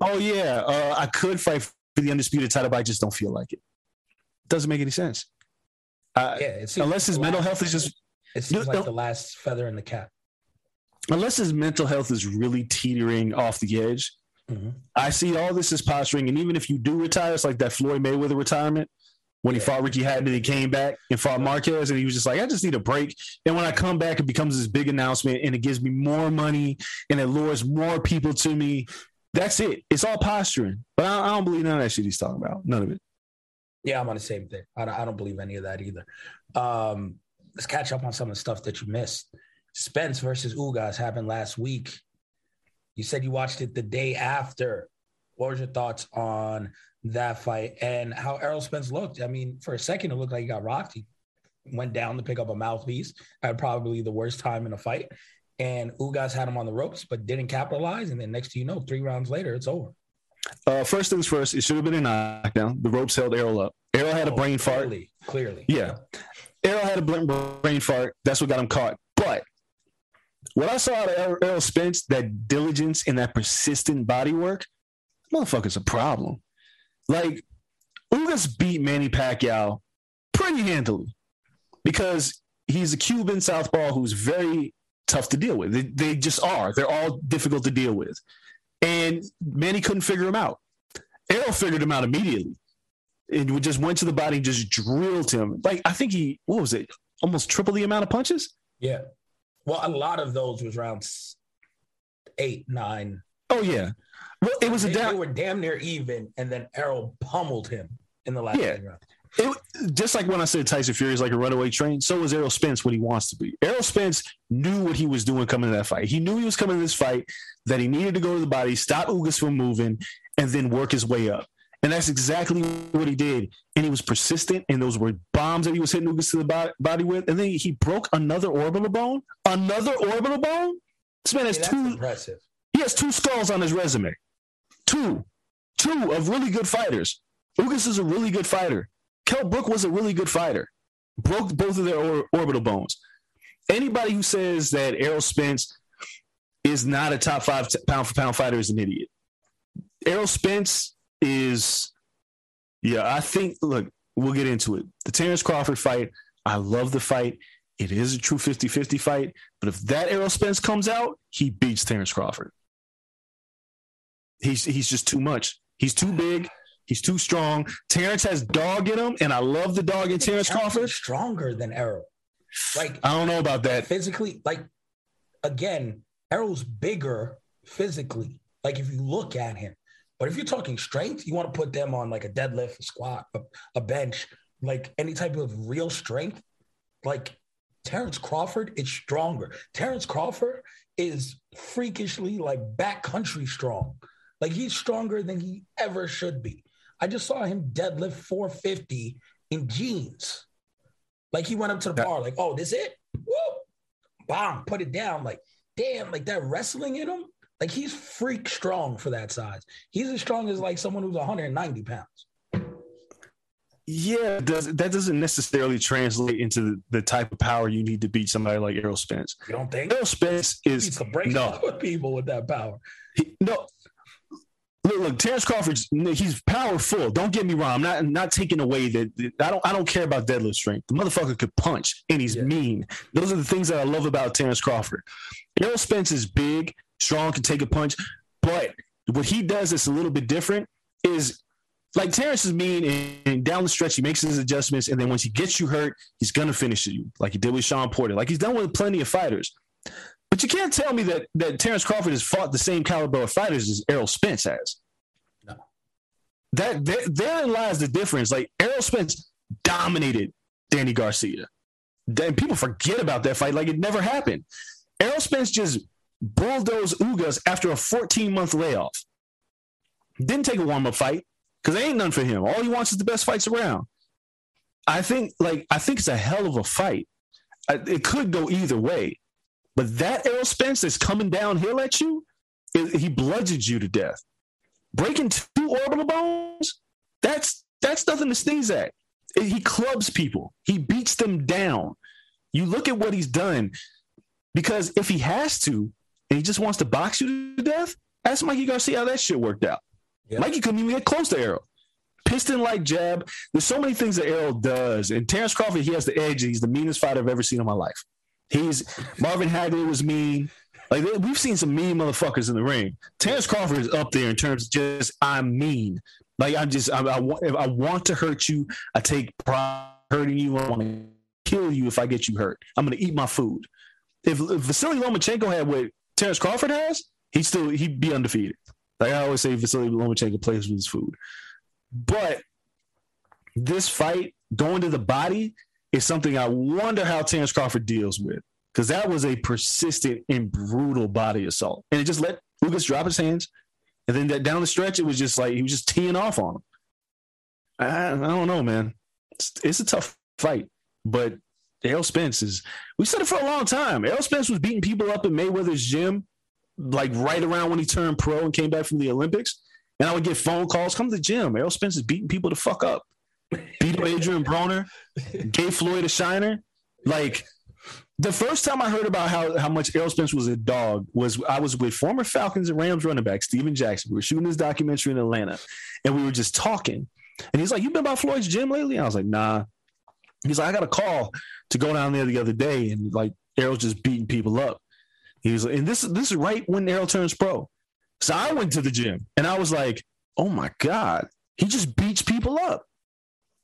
oh yeah, I could fight for the undisputed title, but I just don't feel like it. Doesn't make any sense. Unless his mental health is just... It seems like the last feather in the cap. Unless his mental health is really teetering off the edge, mm-hmm. I see all this as posturing, and even if you do retire, it's like that Floyd Mayweather retirement, when he fought Ricky Hatton and he came back and fought Marquez, and he was just like, I just need a break. And when I come back, it becomes this big announcement, and it gives me more money, and it lures more people to me. That's it. It's all posturing. But I don't believe none of that shit he's talking about. None of it. Yeah, I'm on the same thing. I don't believe any of that either. Let's catch up on some of the stuff that you missed. Spence versus Ugas happened last week. You said you watched it the day after. What were your thoughts on that fight and how Errol Spence looked? I mean, for a second, it looked like he got rocked. He went down to pick up a mouthpiece at probably the worst time in a fight. And Ugas had him on the ropes but didn't capitalize. And then next thing you know, 3 rounds later, it's over. First things first, it should have been a knockdown. The ropes held Errol up. Errol had a brain fart. Clearly. Yeah. Errol had a blunt brain fart. That's what got him caught. But what I saw out of Errol Spence, that diligence and that persistent body work, motherfucker's a problem. Like, Ugas beat Manny Pacquiao pretty handily because he's a Cuban southpaw who's very tough to deal with. They just are. They're all difficult to deal with. And Manny couldn't figure him out. Errol figured him out immediately. And just went to the body and just drilled him. Like, I think he, what was it, almost triple the amount of punches? Yeah. Well, a lot of those was rounds 8, 9. Oh, yeah. Well, it was they were damn near even, and then Errol pummeled him in the last round. It, just like when I said Tyson Fury is like a runaway train, so was Errol Spence what he wants to be. Errol Spence knew what he was doing coming to that fight. He knew he was coming to this fight, that he needed to go to the body, stop Ugas from moving, and then work his way up. And that's exactly what he did. And he was persistent, and those were bombs that he was hitting Ugas to the body with. And then he broke another orbital bone. Another orbital bone? This man has impressive. He has 2 skulls on his resume. 2. 2 of really good fighters. Ugas is a really good fighter. Kell Brook was a really good fighter. Broke both of their orbital bones. Anybody who says that Errol Spence is not a top 5 pound-for-pound fighter is an idiot. Errol Spence is, I think, look, we'll get into it. The Terrence Crawford fight, I love the fight. It is a true 50-50 fight. But if that Errol Spence comes out, he beats Terrence Crawford. He's just too much. He's too big. He's too strong. Terrence has dog in him, and I love the dog in Terrence Crawford. He's stronger than Errol. Like, I don't know about that. Physically, like, again, Errol's bigger physically. Like, if you look at him. But if you're talking strength, you want to put them on like a deadlift, a squat, a bench, like any type of real strength. Like Terrence Crawford is stronger. Terrence Crawford is freakishly like backcountry strong. Like he's stronger than he ever should be. I just saw him deadlift 450 in jeans. Like he went up to the bar like, oh, this it? Whoop. Bomb, put it down. Like, damn, like that wrestling in him. Like, he's freak strong for that size. He's as strong as, like, someone who's 190 pounds. Yeah, that doesn't necessarily translate into the type of power you need to beat somebody like Errol Spence. You don't think? Errol Spence is – with people with that power. Look, Terrence Crawford's – he's powerful. Don't get me wrong. I'm not taking away that – I don't care about deadlift strength. The motherfucker could punch, and he's mean. Those are the things that I love about Terrence Crawford. Errol Spence is big. Strong, can take a punch, but what he does that's a little bit different is, like, Terrence is mean, and down the stretch he makes his adjustments, and then once he gets you hurt, he's gonna finish you, like he did with Sean Porter, like he's done with plenty of fighters. But you can't tell me that Terrence Crawford has fought the same caliber of fighters as Errol Spence has. No, that therein lies the difference. Like, Errol Spence dominated Danny Garcia, and people forget about that fight, like it never happened. Errol Spence just bulldoze Ugas after a 14-month layoff. Didn't take a warm-up fight because there ain't none for him. All he wants is the best fights around. I think it's a hell of a fight. It could go either way. But that Errol Spence that's coming downhill at you, he bludgeons you to death. Breaking 2 orbital bones, that's nothing to sneeze at. He clubs people. He beats them down. You look at what he's done, because if he has to, and he just wants to box you to death, ask Mikey Garcia how that shit worked out. Yep. Mikey couldn't even get close to Errol. Piston-like jab. There's so many things that Errol does. And Terrence Crawford, he has the edge. He's the meanest fighter I've ever seen in my life. Marvin Hagler was mean. Like, we've seen some mean motherfuckers in the ring. Terrence Crawford is up there in terms of just, I'm mean. Like, I want to hurt you. I take pride in hurting you. I want to kill you if I get you hurt. I'm going to eat my food. If Vasily Lomachenko had what Terrence Crawford has, he'd be undefeated. Like I always say, Vasily Lomachenko plays with his food. But this fight, going to the body, is something I wonder how Terrence Crawford deals with, because that was a persistent and brutal body assault. And it just let Ugas drop his hands. And then that down the stretch, it was just like he was just teeing off on him. I don't know, man. It's a tough fight, but Errol Spence is, we said it for a long time. Errol Spence was beating people up in Mayweather's gym, like right around when he turned pro and came back from the Olympics. And I would get phone calls, come to the gym. Errol Spence is beating people the fuck up. beat up Adrian Broner, gave Floyd a shiner. Like, the first time I heard about how much Errol Spence was a dog was I was with former Falcons and Rams running back Steven Jackson. We were shooting this documentary in Atlanta, and we were just talking. And he's like, "You been by Floyd's gym lately?" I was like, "Nah." He's like, "I got a call to go down there the other day, and like Errol's just beating people up." He was like, and this is right when Errol turns pro. So I went to the gym, and I was like, "Oh my God, he just beats people up."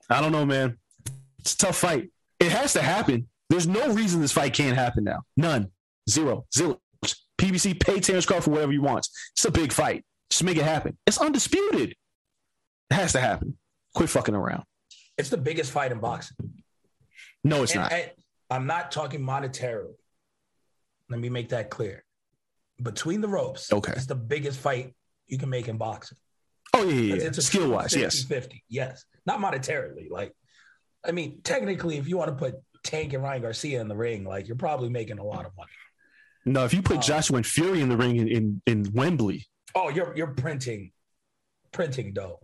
I don't know, man. It's a tough fight. It has to happen. There's no reason this fight can't happen now. None. Zero. Zilch. PBC, pay Terrence Crawford whatever he wants. It's a big fight. Just make it happen. It's undisputed. It has to happen. Quit fucking around. It's the biggest fight in boxing. No, it's not. I'm not talking monetarily. Let me make that clear. Between the ropes, okay, it's the biggest fight you can make in boxing. Oh, yeah. Skill-wise, yes. 50-50, yes. Not monetarily. Like, I mean, technically, if you want to put Tank and Ryan Garcia in the ring, like, you're probably making a lot of money. No, if you put Joshua and Fury in the ring in Wembley. Oh, you're printing dough.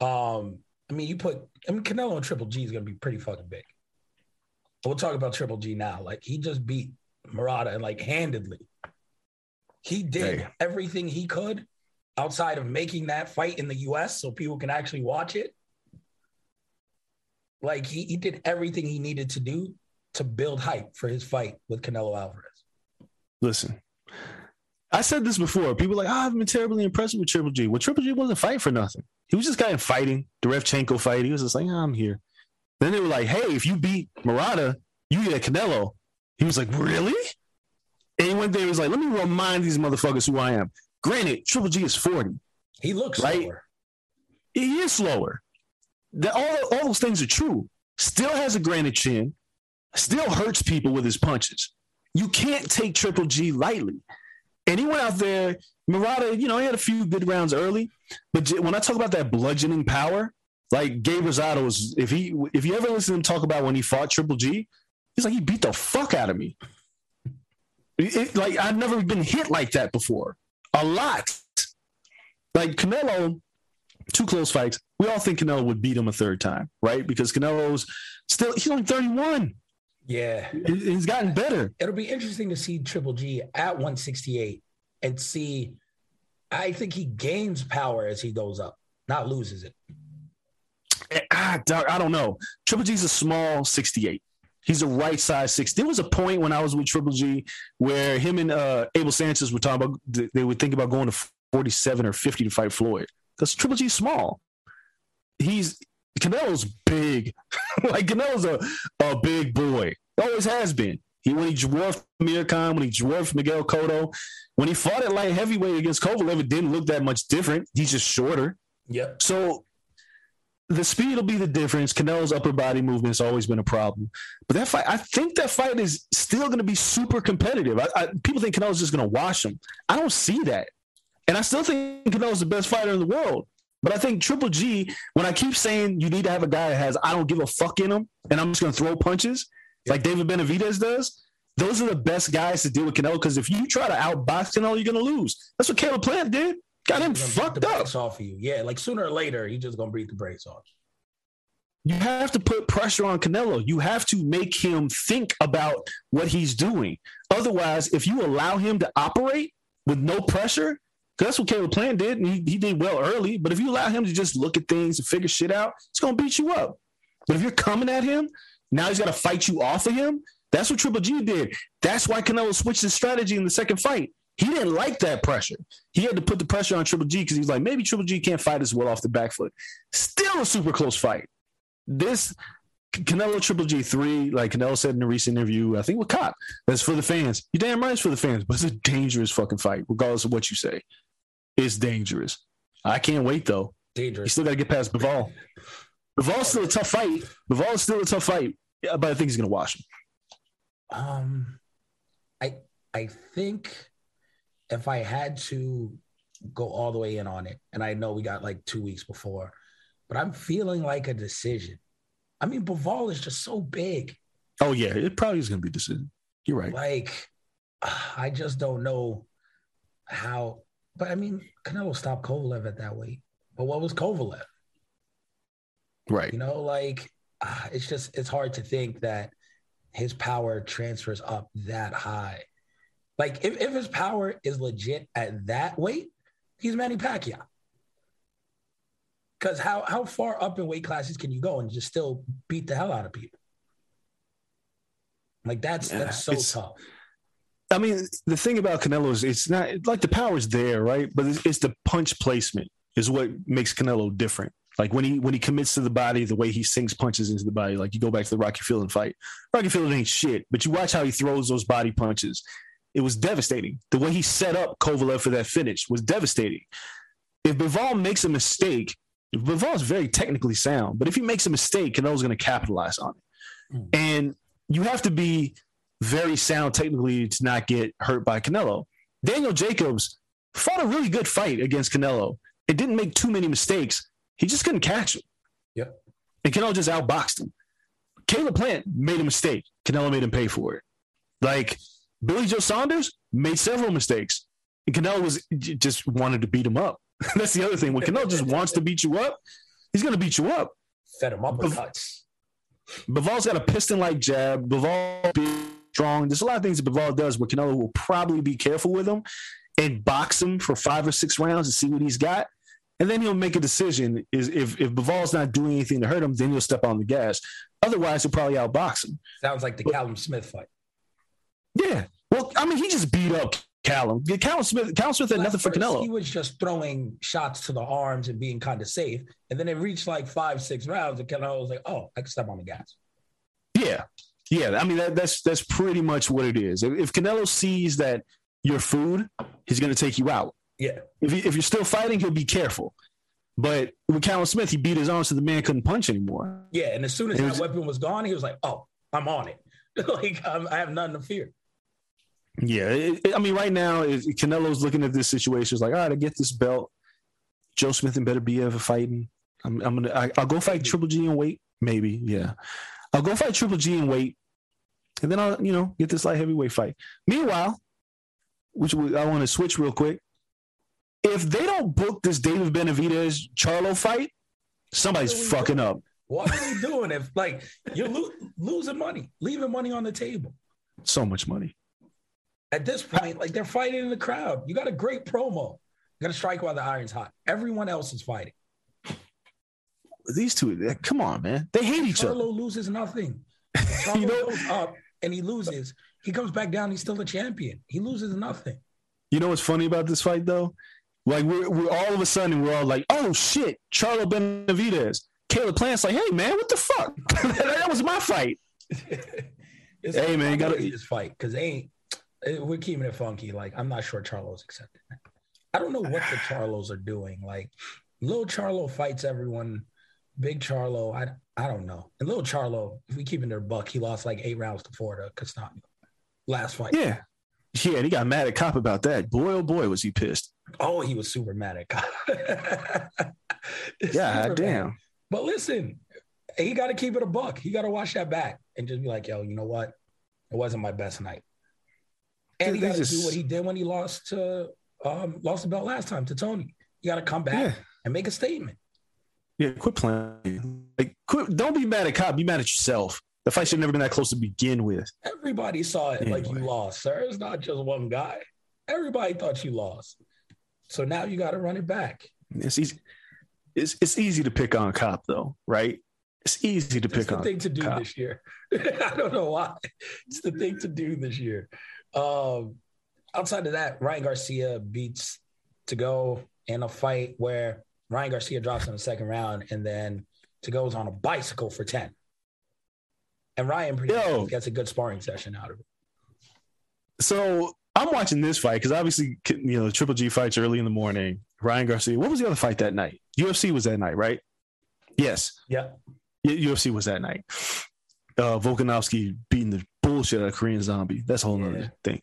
Canelo and Triple G is going to be pretty fucking big. But we'll talk about Triple G now. Like, he just beat Murata, and like, handedly. He did everything he could outside of making that fight in the U.S. so people can actually watch it. Like, he did everything he needed to do to build hype for his fight with Canelo Alvarez. Listen, I said this before. People are like, I've been terribly impressed with Triple G. Well, Triple G wasn't fighting for nothing. He was just kind of fighting. The Derevchenko fight, he was just like, I'm here. Then they were like, hey, if you beat Murata, you get a Canelo. He was like, really? And he went there and was like, let me remind these motherfuckers who I am. Granted, Triple G is 40. He looks slower. He is slower. All those things are true. Still has a granite chin. Still hurts people with his punches. You can't take Triple G lightly. And he went out there. Murata, he had a few good rounds early. But when I talk about that bludgeoning power, like Gabe Rosado was, if you ever listen to him talk about when he fought Triple G, he's like, he beat the fuck out of me. Like, I've never been hit like that before. A lot. Like, Canelo, two close fights. We all think Canelo would beat him a third time, right? Because Canelo's still, he's only 31. Yeah. He's gotten better. It'll be interesting to see Triple G at 168 and see, I think he gains power as he goes up, not loses it. I don't know. Triple G's a small 68. He's a right size 6. There was a point when I was with Triple G where him and Abel Sanchez were talking about, they would think about going to 47 or 50 to fight Floyd. Because Triple G's small. Canelo's big. Like, Canelo's a big boy. Always has been. When he dwarfed Amir Khan, when he dwarfed Miguel Cotto, when he fought at light heavyweight against Kovalev, it didn't look that much different. He's just shorter. Yep. So the speed will be the difference. Canelo's upper body movement has always been a problem. But that fight, I think that fight is still going to be super competitive. People think Canelo's just going to wash him. I don't see that. And I still think Canelo's the best fighter in the world. But I think Triple G, when I keep saying you need to have a guy that has I don't give a fuck in him and I'm just going to throw punches like David Benavidez does, those are the best guys to deal with Canelo, because if you try to outbox Canelo, you're going to lose. That's what Caleb Plant did. Got him fucked up. Off of you. Yeah, like sooner or later, he's just going to breathe the brakes off. You have to put pressure on Canelo. You have to make him think about what he's doing. Otherwise, if you allow him to operate with no pressure, because that's what Caleb Plant did, and he did well early, but if you allow him to just look at things and figure shit out, it's going to beat you up. But if you're coming at him, now he's got to fight you off of him. That's what Triple G did. That's why Canelo switched his strategy in the second fight. He didn't like that pressure. He had to put the pressure on Triple G because he's like, maybe Triple G can't fight as well off the back foot. Still a super close fight. This Canelo Triple G 3, like Canelo said in a recent interview, I think with Cop, that's for the fans. You're damn right it's for the fans, but it's a dangerous fucking fight, regardless of what you say. It's dangerous. I can't wait, though. Dangerous. You still got to get past Bivol. Bivol's still a tough fight. Yeah, but I think he's going to wash him. I think, if I had to go all the way in on it, and I know we got like 2 weeks before, but I'm feeling like a decision. I mean, Bivol is just so big. Oh, yeah. It probably is going to be a decision. You're right. Like, I just don't know how. But, I mean, Canelo stopped Kovalev at that weight. But what was Kovalev? Right. You know, like, it's just, it's hard to think that his power transfers up that high. Like, if his power is legit at that weight, he's Manny Pacquiao. Because how far up in weight classes can you go and just still beat the hell out of people? Like, that's so tough. I mean, the thing about Canelo is it's not like the power's there, right? But it's the punch placement is what makes Canelo different. Like when he commits to the body, the way he sinks punches into the body, like you go back to the Rocky Fielding fight. Rocky Fielding ain't shit, but you watch how he throws those body punches. It was devastating. The way he set up Kovalev for that finish was devastating. If Bivol makes a mistake, Bivol's very technically sound, but if he makes a mistake, Canelo's going to capitalize on it. Mm. And you have to be very sound technically to not get hurt by Canelo. Daniel Jacobs fought a really good fight against Canelo. It didn't make too many mistakes. He just couldn't catch him. Yep. And Canelo just outboxed him. Caleb Plant made a mistake. Canelo made him pay for it. Like Billy Joe Saunders made several mistakes. And Canelo just wanted to beat him up. That's the other thing. When Canelo just wants to beat you up, he's going to beat you up. Fed him up with cuts. Bivol's got a piston-like jab. Bivol being strong. There's a lot of things that Bivol does where Canelo will probably be careful with him and box him for 5 or 6 rounds and see what he's got. And then he'll make a decision. Is if Bivol's not doing anything to hurt him, then he'll step on the gas. Otherwise, he'll probably outbox him. Sounds like the Callum Smith fight. Yeah. Well, I mean, he just beat up Callum. Callum Smith had nothing for Canelo. He was just throwing shots to the arms and being kind of safe. And then it reached like 5, 6 rounds, and Canelo was like, oh, I can step on the gas. Yeah. Yeah. I mean, that's pretty much what it is. If Canelo sees that you're food, he's going to take you out. Yeah. If you're still fighting, he'll be careful. But with Callum Smith, he beat his arm so the man couldn't punch anymore. Yeah, and as soon as that weapon was gone, he was like, oh, I'm on it. Like, I have nothing to fear. Yeah. I mean, right now, Canelo's looking at this situation. He's like, all right, I get this belt. Joe Smith and better be ever fighting. I'll go fight Triple G and weight. Maybe, yeah. I'll go fight Triple G and weight. And then I'll, get this light heavyweight fight. Meanwhile, which I want to switch real quick. If they don't book this David Benavidez-Charlo fight, somebody's fucking up. What are we doing if, like, you're losing money, leaving money on the table? So much money. At this point, like, they're fighting in the crowd. You got a great promo. You got to strike while the iron's hot. Everyone else is fighting. These two, come on, man. They hate each other. Charlo loses nothing. Charlo goes up and he loses. He comes back down. He's still the champion. He loses nothing. You know what's funny about this fight, though? Like, we're all of a sudden, we're all like, oh, shit, Charlo Benavidez. Caleb Plant's like, hey, man, what the fuck? That was my fight. Hey, man, you got to fight because we're keeping it funky. Like, I'm not sure Charlo's accepted. I don't know what the Charlos are doing. Like, Lil Charlo fights everyone. Big Charlo, I don't know. And Lil Charlo, if we keep in their buck, he lost like 8 rounds to 4 to Castagna last fight. Yeah. Yeah, and he got mad at Cop about that. Boy, oh boy, was he pissed. Oh, he was super mad at Cop. Yeah, damn. Mad. But listen, he got to keep it a buck. He got to watch that back and just be like, yo, you know what? It wasn't my best night. And dude, he got to do what he did when he lost the belt last time to Tony. You got to come back and make a statement. Yeah, quit playing. Like, don't be mad at Cop. Be mad at yourself. The fight should have never been that close to begin with. Everybody saw it anyway. Like you lost, sir. It's not just one guy. Everybody thought you lost. So now you got to run it back. It's easy. It's easy to pick on Cop, though, right? It's easy to pick on Cop. It's the thing to do this year. I don't know why. It's the thing to do this year. Outside of that, Ryan Garcia beats Togo in a fight where Ryan Garcia drops in the second round, and then Togo's on a bicycle for 10. And Ryan pretty much gets a good sparring session out of it. So I'm watching this fight because obviously, the Triple G fights early in the morning. Ryan Garcia. What was the other fight that night? UFC was that night, right? Yes. Yeah. UFC was that night. Volkanovski beating the bullshit out of Korean Zombie. That's a whole other thing.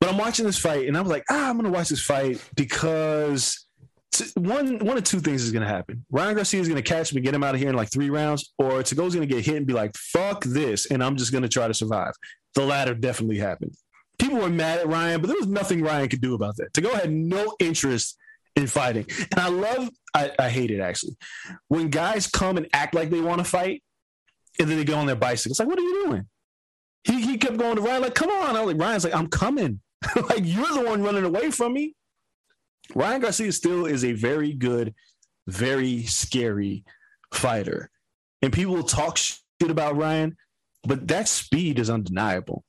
But I'm watching this fight and I'm like, I'm going to watch this fight because one of two things is going to happen. Ryan Garcia is going to catch him and get him out of here in like 3 rounds, or Togo's going to get hit and be like, fuck this, and I'm just going to try to survive. The latter definitely happened. People were mad at Ryan, but there was nothing Ryan could do about that. Togo had no interest in fighting. And I hate it actually, when guys come and act like they want to fight and then they go on their bicycle. It's like, what are you doing? He kept going to Ryan, like, come on. I was like, Ryan's like, I'm coming. Like, you're the one running away from me. Ryan Garcia still is a very good, very scary fighter. And people talk shit about Ryan, but that speed is undeniable.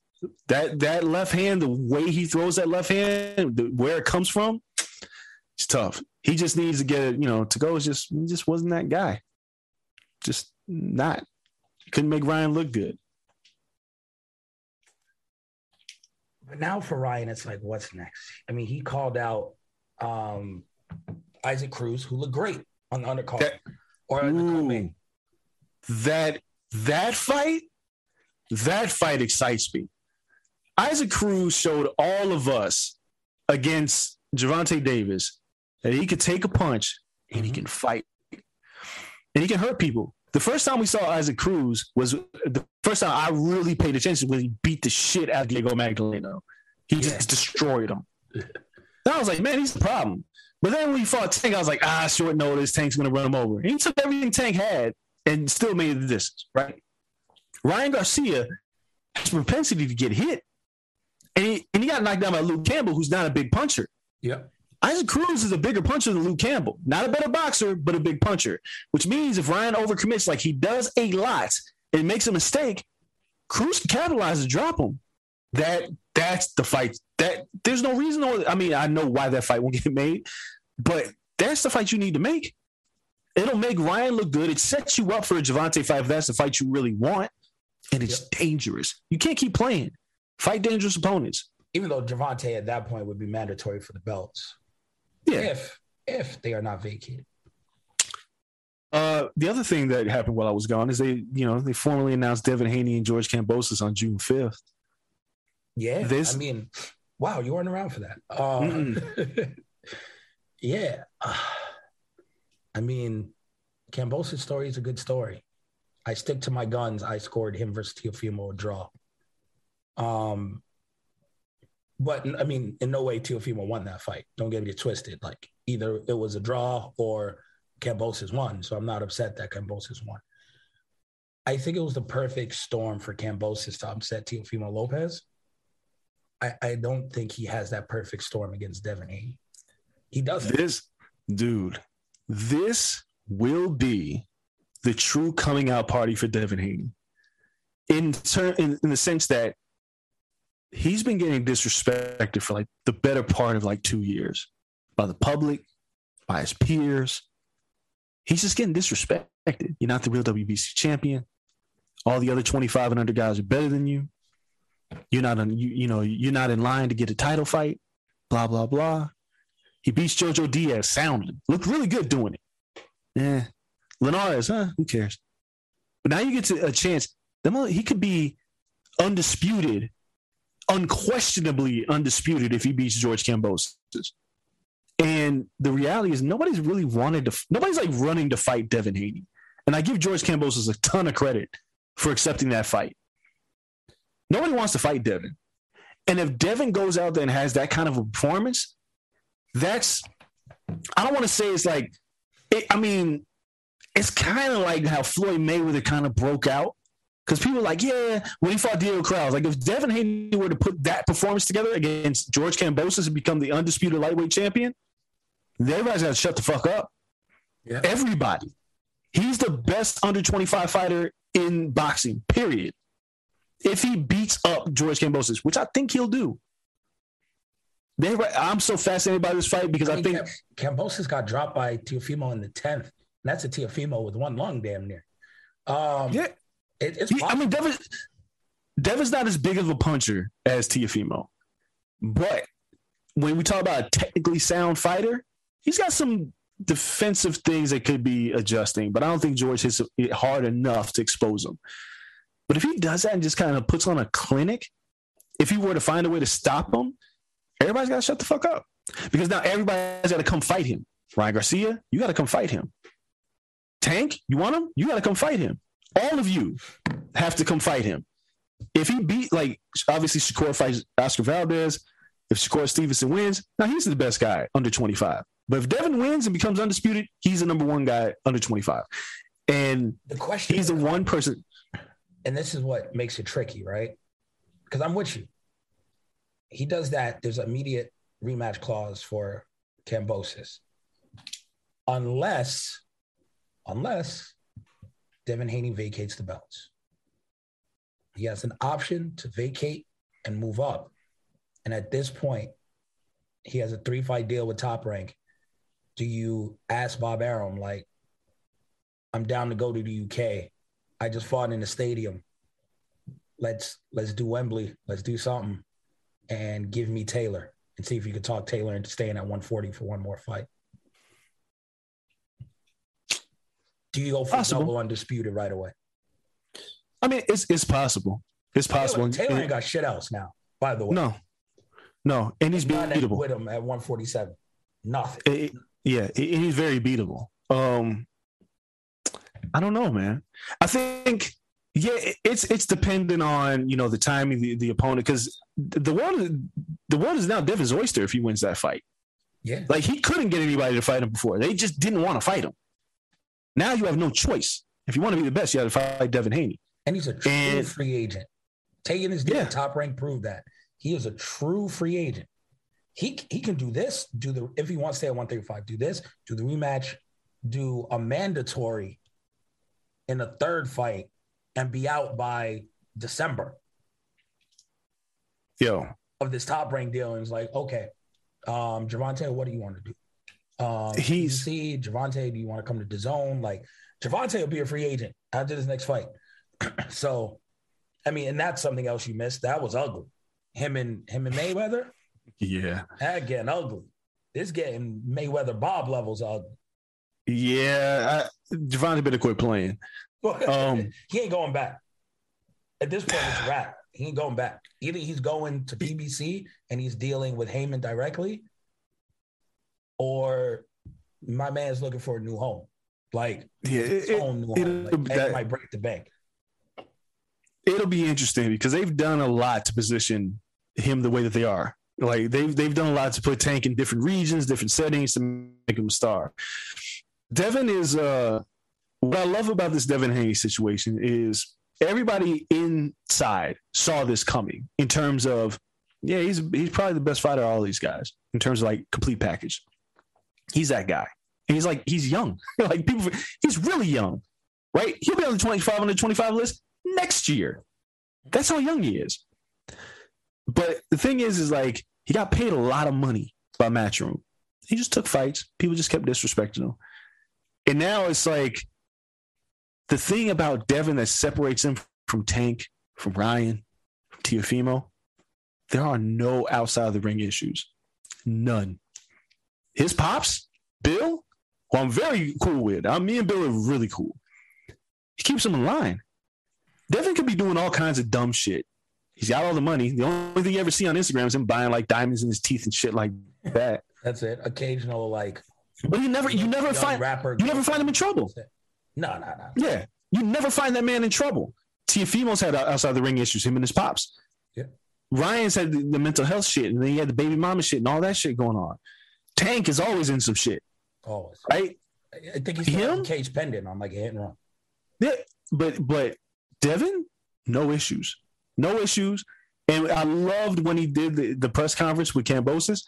That left hand, the way he throws that left hand, where it comes from, it's tough. He just needs to get it, Togo is just wasn't that guy. Just not. Couldn't make Ryan look good. But now for Ryan, it's like, what's next? I mean, he called out Isaac Cruz, who looked great on the undercard. That fight excites me. Isaac Cruz showed all of us against Gervonta Davis that he could take a punch and he can fight and he can hurt people. The first time we saw Isaac Cruz was the first time I really paid attention when he beat the shit out of Diego Magdaleno. He just destroyed him. And I was like, man, he's the problem. But then when he fought Tank, I was like, short notice, Tank's going to run him over. And he took everything Tank had and still made it the distance, right? Ryan Garcia has propensity to get hit. And he got knocked down by Luke Campbell, who's not a big puncher. Yeah. Isaac Cruz is a bigger puncher than Luke Campbell. Not a better boxer, but a big puncher, which means if Ryan overcommits like he does a lot and makes a mistake, Cruz can capitalize and drop him. That's the fight. There's no reason. I mean, I know why that fight won't get made, but that's the fight you need to make. It'll make Ryan look good. It sets you up for a Gervonta fight. That's the fight you really want, and it's dangerous. You can't keep playing. Fight dangerous opponents. Even though Gervonta at that point would be mandatory for the belts. Yeah. If they are not vacated. The other thing that happened while I was gone is they formally announced Devin Haney and George Kambosos on June 5th. Yeah. Wow, you weren't around for that. Yeah. Kambosos' story is a good story. I stick to my guns. I scored him versus Teofimo a draw. But in no way Teofimo won that fight. Don't get me twisted. Like, either it was a draw or Kambosos won. So I'm not upset that Kambosos won. I think it was the perfect storm for Kambosos to upset Teofimo Lopez. I don't think he has that perfect storm against Devin Haney. He doesn't. This will be the true coming out party for Devin Haney. In the sense that he's been getting disrespected for like the better part of like 2 years by the public, by his peers. He's just getting disrespected. You're not the real WBC champion. All the other 25 and under guys are better than you. You're not in line to get a title fight. Blah blah blah. He beats Jojo Diaz soundly. Looked really good doing it. Yeah, Linares. Who cares? But now you get to a chance. He could be undisputed. Unquestionably undisputed if he beats George Kambosos. And the reality is nobody's like running to fight Devin Haney. And I give George Kambosos a ton of credit for accepting that fight. Nobody wants to fight Devin. And if Devin goes out there and has that kind of a performance, I don't want to say it's like, it's kind of like how Floyd Mayweather kind of broke out. Because people are like, yeah, when he fought Diego Krause, like if Devin Haney were to put that performance together against George Kambosos and become the undisputed lightweight champion, everybody's got to shut the fuck up. Yeah. Everybody. He's the best under 25 fighter in boxing, period. If he beats up George Kambosos, which I think he'll do. I'm so fascinated by this fight because I think Kambosos got dropped by Teofimo in the 10th. And that's a Teofimo with one lung damn near. Devin's not as big of a puncher as Teofimo, but when we talk about a technically sound fighter, he's got some defensive things that could be adjusting, but I don't think George hits it hard enough to expose him. But if he does that and just kind of puts on a clinic, if he were to find a way to stop him, everybody's got to shut the fuck up because now everybody's got to come fight him. Ryan Garcia, you got to come fight him. Tank, you want him? You got to come fight him. All of you have to come fight him. If he beat, like, obviously Shakur fights Oscar Valdez. If Shakur Stevenson wins, now he's the best guy under 25. But if Devin wins and becomes undisputed, he's the number one guy under 25. And the question he's the one person. And this is what makes it tricky, right? Because I'm with you. He does that. There's an immediate rematch clause for Kambosos. Unless Devin Haney vacates the belts. He has an option to vacate and move up. And at this point, he has a 3-fight deal with Top Rank. Do you ask Bob Arum, like, I'm down to go to the UK. I just fought in the stadium. Let's do Wembley. Let's do something. And give me Taylor and see if you could talk Taylor into staying at 140 for one more fight. Do you go for double undisputed right away? I mean, it's possible. It's possible. Taylor ain't got shit else now, by the way. No. And he's beatable. With him at 147. Nothing. He's very beatable. I don't know, man. I think, it's dependent on, the timing, the opponent, because the world is now Devin's oyster if he wins that fight. Yeah. Like, he couldn't get anybody to fight him before. They just didn't want to fight him. Now you have no choice. If you want to be the best, you have to fight Devin Haney. And he's a true free agent. Taking his deal, Top Rank proved that. He is a true free agent. He can do this, if he wants to stay at 135, do this, do the rematch, do a mandatory in the third fight, and be out by December. Of this Top Rank deal, and it's like, okay, Gervonta, what do you want to do? Gervonta, do you want to come to DAZN? Like, Gervonta will be a free agent after this next fight. So, I mean, and that's something else you missed. That was ugly. Him and Mayweather. Yeah. Again, ugly. This game, Mayweather Bob levels ugly. Yeah. Gervonta better quit playing. He ain't going back. At this point, it's a wrap. He ain't going back. Either he's going to BBC and he's dealing with Heyman directly, or my man's looking for a new home. It might break the bank. It'll be interesting because they've done a lot to position him the way that they are. Like, they've done a lot to put Tank in different regions, different settings to make him a star. Devin is what I love about this Devin Haney situation is everybody inside saw this coming in terms of, he's probably the best fighter of all these guys in terms of, like, complete package. He's that guy. And he's like, he's young. Like, people, he's really young, right? He'll be on the 25 on the 25 list next year. That's how young he is. But the thing is like, he got paid a lot of money by Matchroom. He just took fights. People just kept disrespecting him. And now it's like, the thing about Devin that separates him from Tank, from Ryan, from Teofimo, there are no outside of the ring issues. None. His pops, Bill, who I'm very cool with. Me and Bill are really cool. He keeps him in line. Devin could be doing all kinds of dumb shit. He's got all the money. The only thing you ever see on Instagram is him buying, like, diamonds in his teeth and shit like that. That's it. Occasional, like. But you never find him in trouble. No. Yeah. You never find that man in trouble. Teofimo's had outside the ring issues, him and his pops. Yeah. Ryan's had the mental health shit, and then he had the baby mama shit and all that shit going on. Tank is always in some shit. Always. Right? I think he's got a cage pendant on, like, a hit and run. Yeah. But Devin, no issues. And I loved when he did the press conference with Kambosos.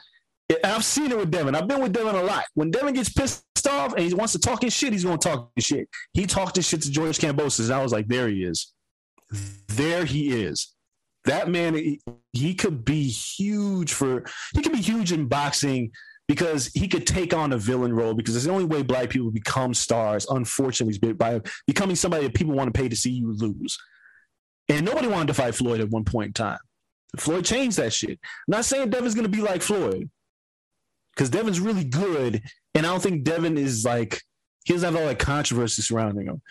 I've seen it with Devin. I've been with Devin a lot. When Devin gets pissed off and he wants to talk his shit, he's going to talk his shit. He talked his shit to George Kambosos, and I was like, there he is. That man, he could be huge in boxing because he could take on a villain role, because it's the only way black people become stars, unfortunately, by becoming somebody that people want to pay to see you lose. And nobody wanted to fight Floyd at one point in time. Floyd changed that shit. I'm not saying Devin's going to be like Floyd, because Devin's really good, and I don't think Devin is like, he doesn't have all that controversy surrounding him.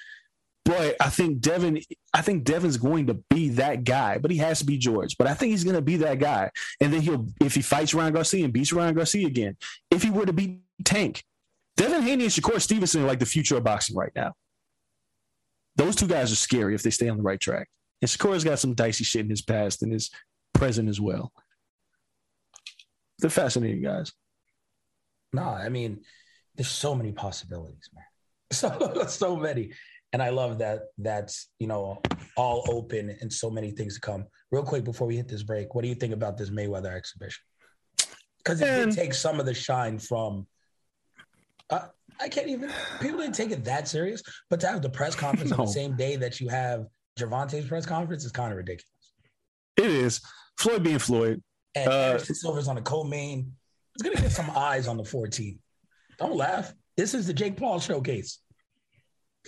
But I think Devin's going to be that guy, but he has to be George. But I think he's going to be that guy. And then if he fights Ryan Garcia and beats Ryan Garcia again, if he were to beat Tank, Devin Haney and Shakur Stevenson are like the future of boxing right now. Those two guys are scary if they stay on the right track. And Shakur's got some dicey shit in his past and his present as well. They're fascinating guys. No, I mean, there's so many possibilities, man. So many. And I love that that's, you know, all open and so many things to come. Real quick before we hit this break, what do you think about this Mayweather exhibition? Because it did take some of the shine from I can't even – people didn't take it that serious. But to have the press conference on the same day that you have Gervonta's press conference is kind of ridiculous. It is. Floyd being Floyd. And Anderson Silva's on the co-main. It's going to get some eyes on the 14th. Don't laugh. This is the Jake Paul showcase.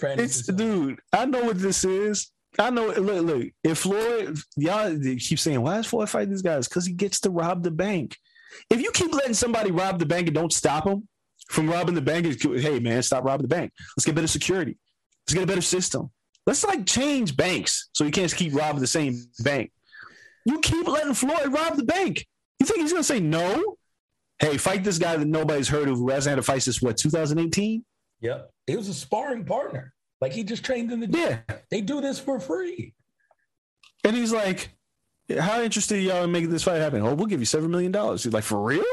It's, dude, I know what this is. I know. Look, if Floyd, y'all keep saying, why is Floyd fighting these guys? Because he gets to rob the bank. If you keep letting somebody rob the bank and don't stop him from robbing the bank, hey, man, stop robbing the bank. Let's get better security. Let's get a better system. Let's, like, change banks so you can't just keep robbing the same bank. You keep letting Floyd rob the bank. You think he's going to say no? Hey, fight this guy that nobody's heard of who hasn't had a fight since, what, 2018? Yep. He was a sparring partner. Like, he just trained in the gym. Yeah. They do this for free. And he's like, how interested are y'all in making this fight happen? Oh, we'll give you $7 million. He's like, for real?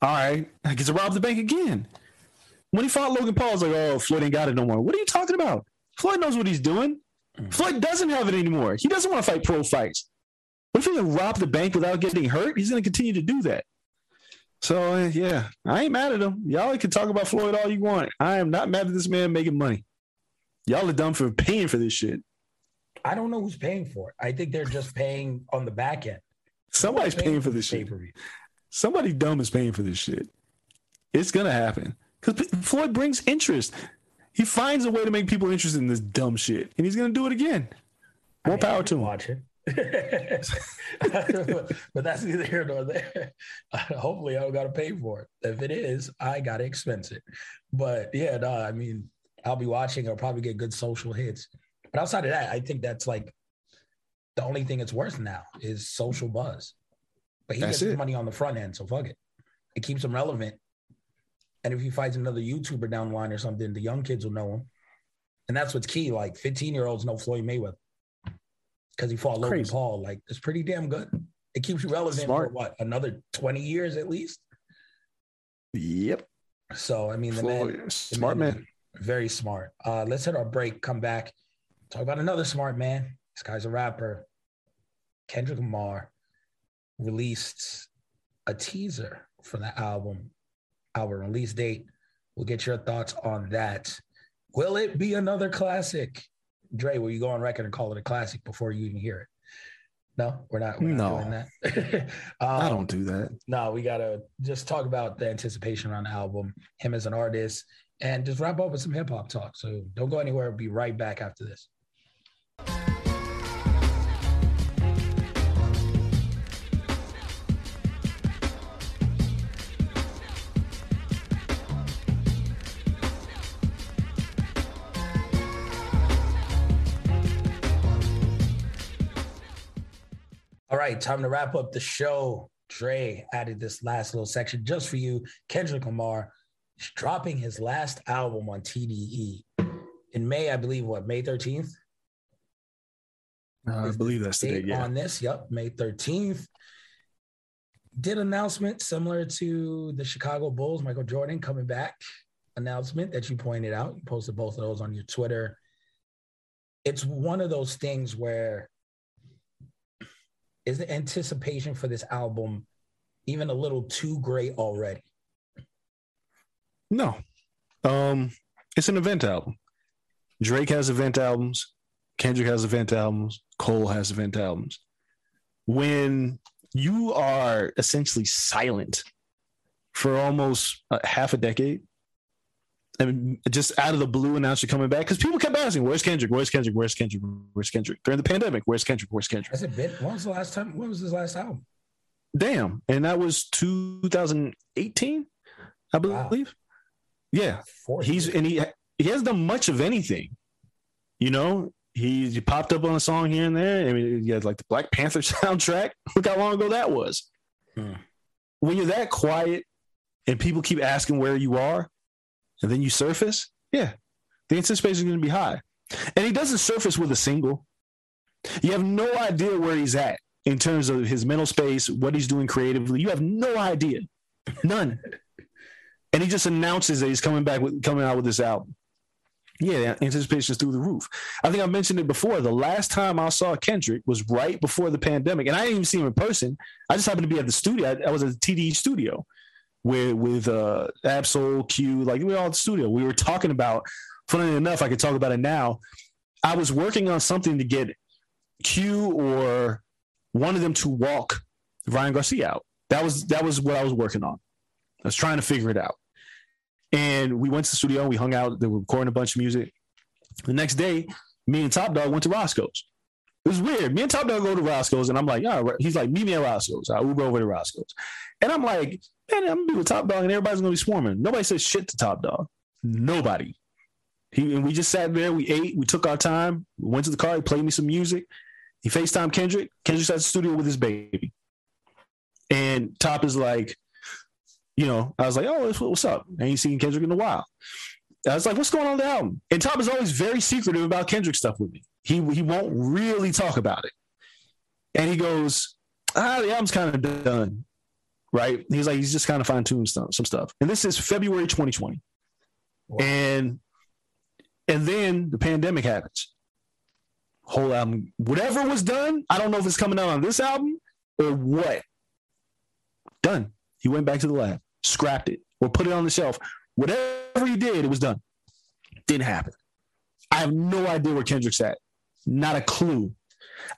All right. I get to rob the bank again. When he fought Logan Paul, I was like, oh, Floyd ain't got it no more. What are you talking about? Floyd knows what he's doing. Floyd doesn't have it anymore. He doesn't want to fight pro fights. But if he can rob the bank without getting hurt, he's going to continue to do that. So, yeah, I ain't mad at him. Y'all can talk about Floyd all you want. I am not mad at this man making money. Y'all are dumb for paying for this shit. I don't know who's paying for it. I think they're just paying on the back end. Somebody's paying for this shit. Somebody dumb is paying for this shit. It's going to happen. Because Floyd brings interest. He finds a way to make people interested in this dumb shit. And he's going to do it again. More power to him. Watch it. But that's neither here nor there. Hopefully I don't gotta pay for it. If it is, I gotta expense it. But yeah, no, I mean, I'll be watching. I'll probably get good social hits, but outside of that, I think that's like the only thing it's worth now is social buzz. But he gets his money on the front end, so fuck it, it keeps him relevant. And if he fights another YouTuber down the line or something, the young kids will know him. And that's what's key. Like 15-year-olds know Floyd Mayweather because he fought Logan Paul. Like, it's pretty damn good. It keeps you relevant for, what, another 20 years at least? Yep. So, I mean, the man, smart man. Very smart. Let's hit our break, come back, talk about another smart man. This guy's a rapper. Kendrick Lamar released a teaser for the album, our release date. We'll get your thoughts on that. Will it be another classic? Dre, will you go on record and call it a classic before you even hear it? No, we're not doing that. I don't do that. No, we got to just talk about the anticipation around the album, him as an artist, and just wrap up with some hip-hop talk. So don't go anywhere. We'll be right back after this. All right, time to wrap up the show. Dre added this last little section just for you. Kendrick Lamar is dropping his last album on TDE in May, I believe, May 13th? I believe that's the date, yeah. On this, yep, May 13th. Did an announcement similar to the Chicago Bulls, Michael Jordan coming back announcement that you pointed out. You posted both of those on your Twitter. It's one of those things where is the anticipation for this album even a little too great already? No. It's an event album. Drake has event albums. Kendrick has event albums. Cole has event albums. When you are essentially silent for almost half a decade and just out of the blue announce you're coming back, because people kept asking, where's Kendrick? Where's Kendrick? Where's Kendrick? Where's Kendrick? During the pandemic, where's Kendrick? Where's Kendrick? Has it been? When was the last time? When was his last album? Damn. And that was 2018, I believe. Wow. Yeah. He hasn't done much of anything. You know, he popped up on a song here and there. I mean, he had like the Black Panther soundtrack. Look how long ago that was. When you're that quiet and people keep asking where you are, and then you surface, yeah, the anticipation is going to be high. And he doesn't surface with a single. You have no idea where he's at in terms of his mental space, what he's doing creatively. You have no idea. None. And he just announces that he's coming out with this album. Yeah, anticipation's through the roof. I think I mentioned it before. The last time I saw Kendrick was right before the pandemic, and I didn't even see him in person. I just happened to be at the studio. I was at the TDE studio with Absol, Q, like we were all at the studio. We were talking about, funnily enough, I could talk about it now. I was working on something to get Q or one of them to walk Ryan Garcia out. That was what I was working on. I was trying to figure it out. And we went to the studio, we hung out, they were recording a bunch of music. The next day, me and Top Dog went to Roscoe's. It was weird. Me and Top Dog go to Roscoe's, and I'm like, yeah, he's like, meet me at Roscoe's. We'll go over to Roscoe's. And I'm like, man, I'm going to be with Top Dog, and everybody's going to be swarming. Nobody says shit to Top Dog. Nobody. And we just sat there, we ate, we took our time, we went to the car, he played me some music. He FaceTimed Kendrick. Kendrick's at the studio with his baby. And Top is like, you know, I was like, oh, what's up? I ain't seen Kendrick in a while. I was like, what's going on with the album? And Top is always very secretive about Kendrick stuff with me. He won't really talk about it. And he goes, the album's kind of done, right? He's like, he's just kind of fine-tuned some stuff. And this is February 2020. Wow. And then the pandemic happens. Whole album, whatever was done, I don't know if it's coming out on this album or what. Done. He went back to the lab, scrapped it, or put it on the shelf. Whatever he did, it was done. Didn't happen. I have no idea where Kendrick's at. Not a clue.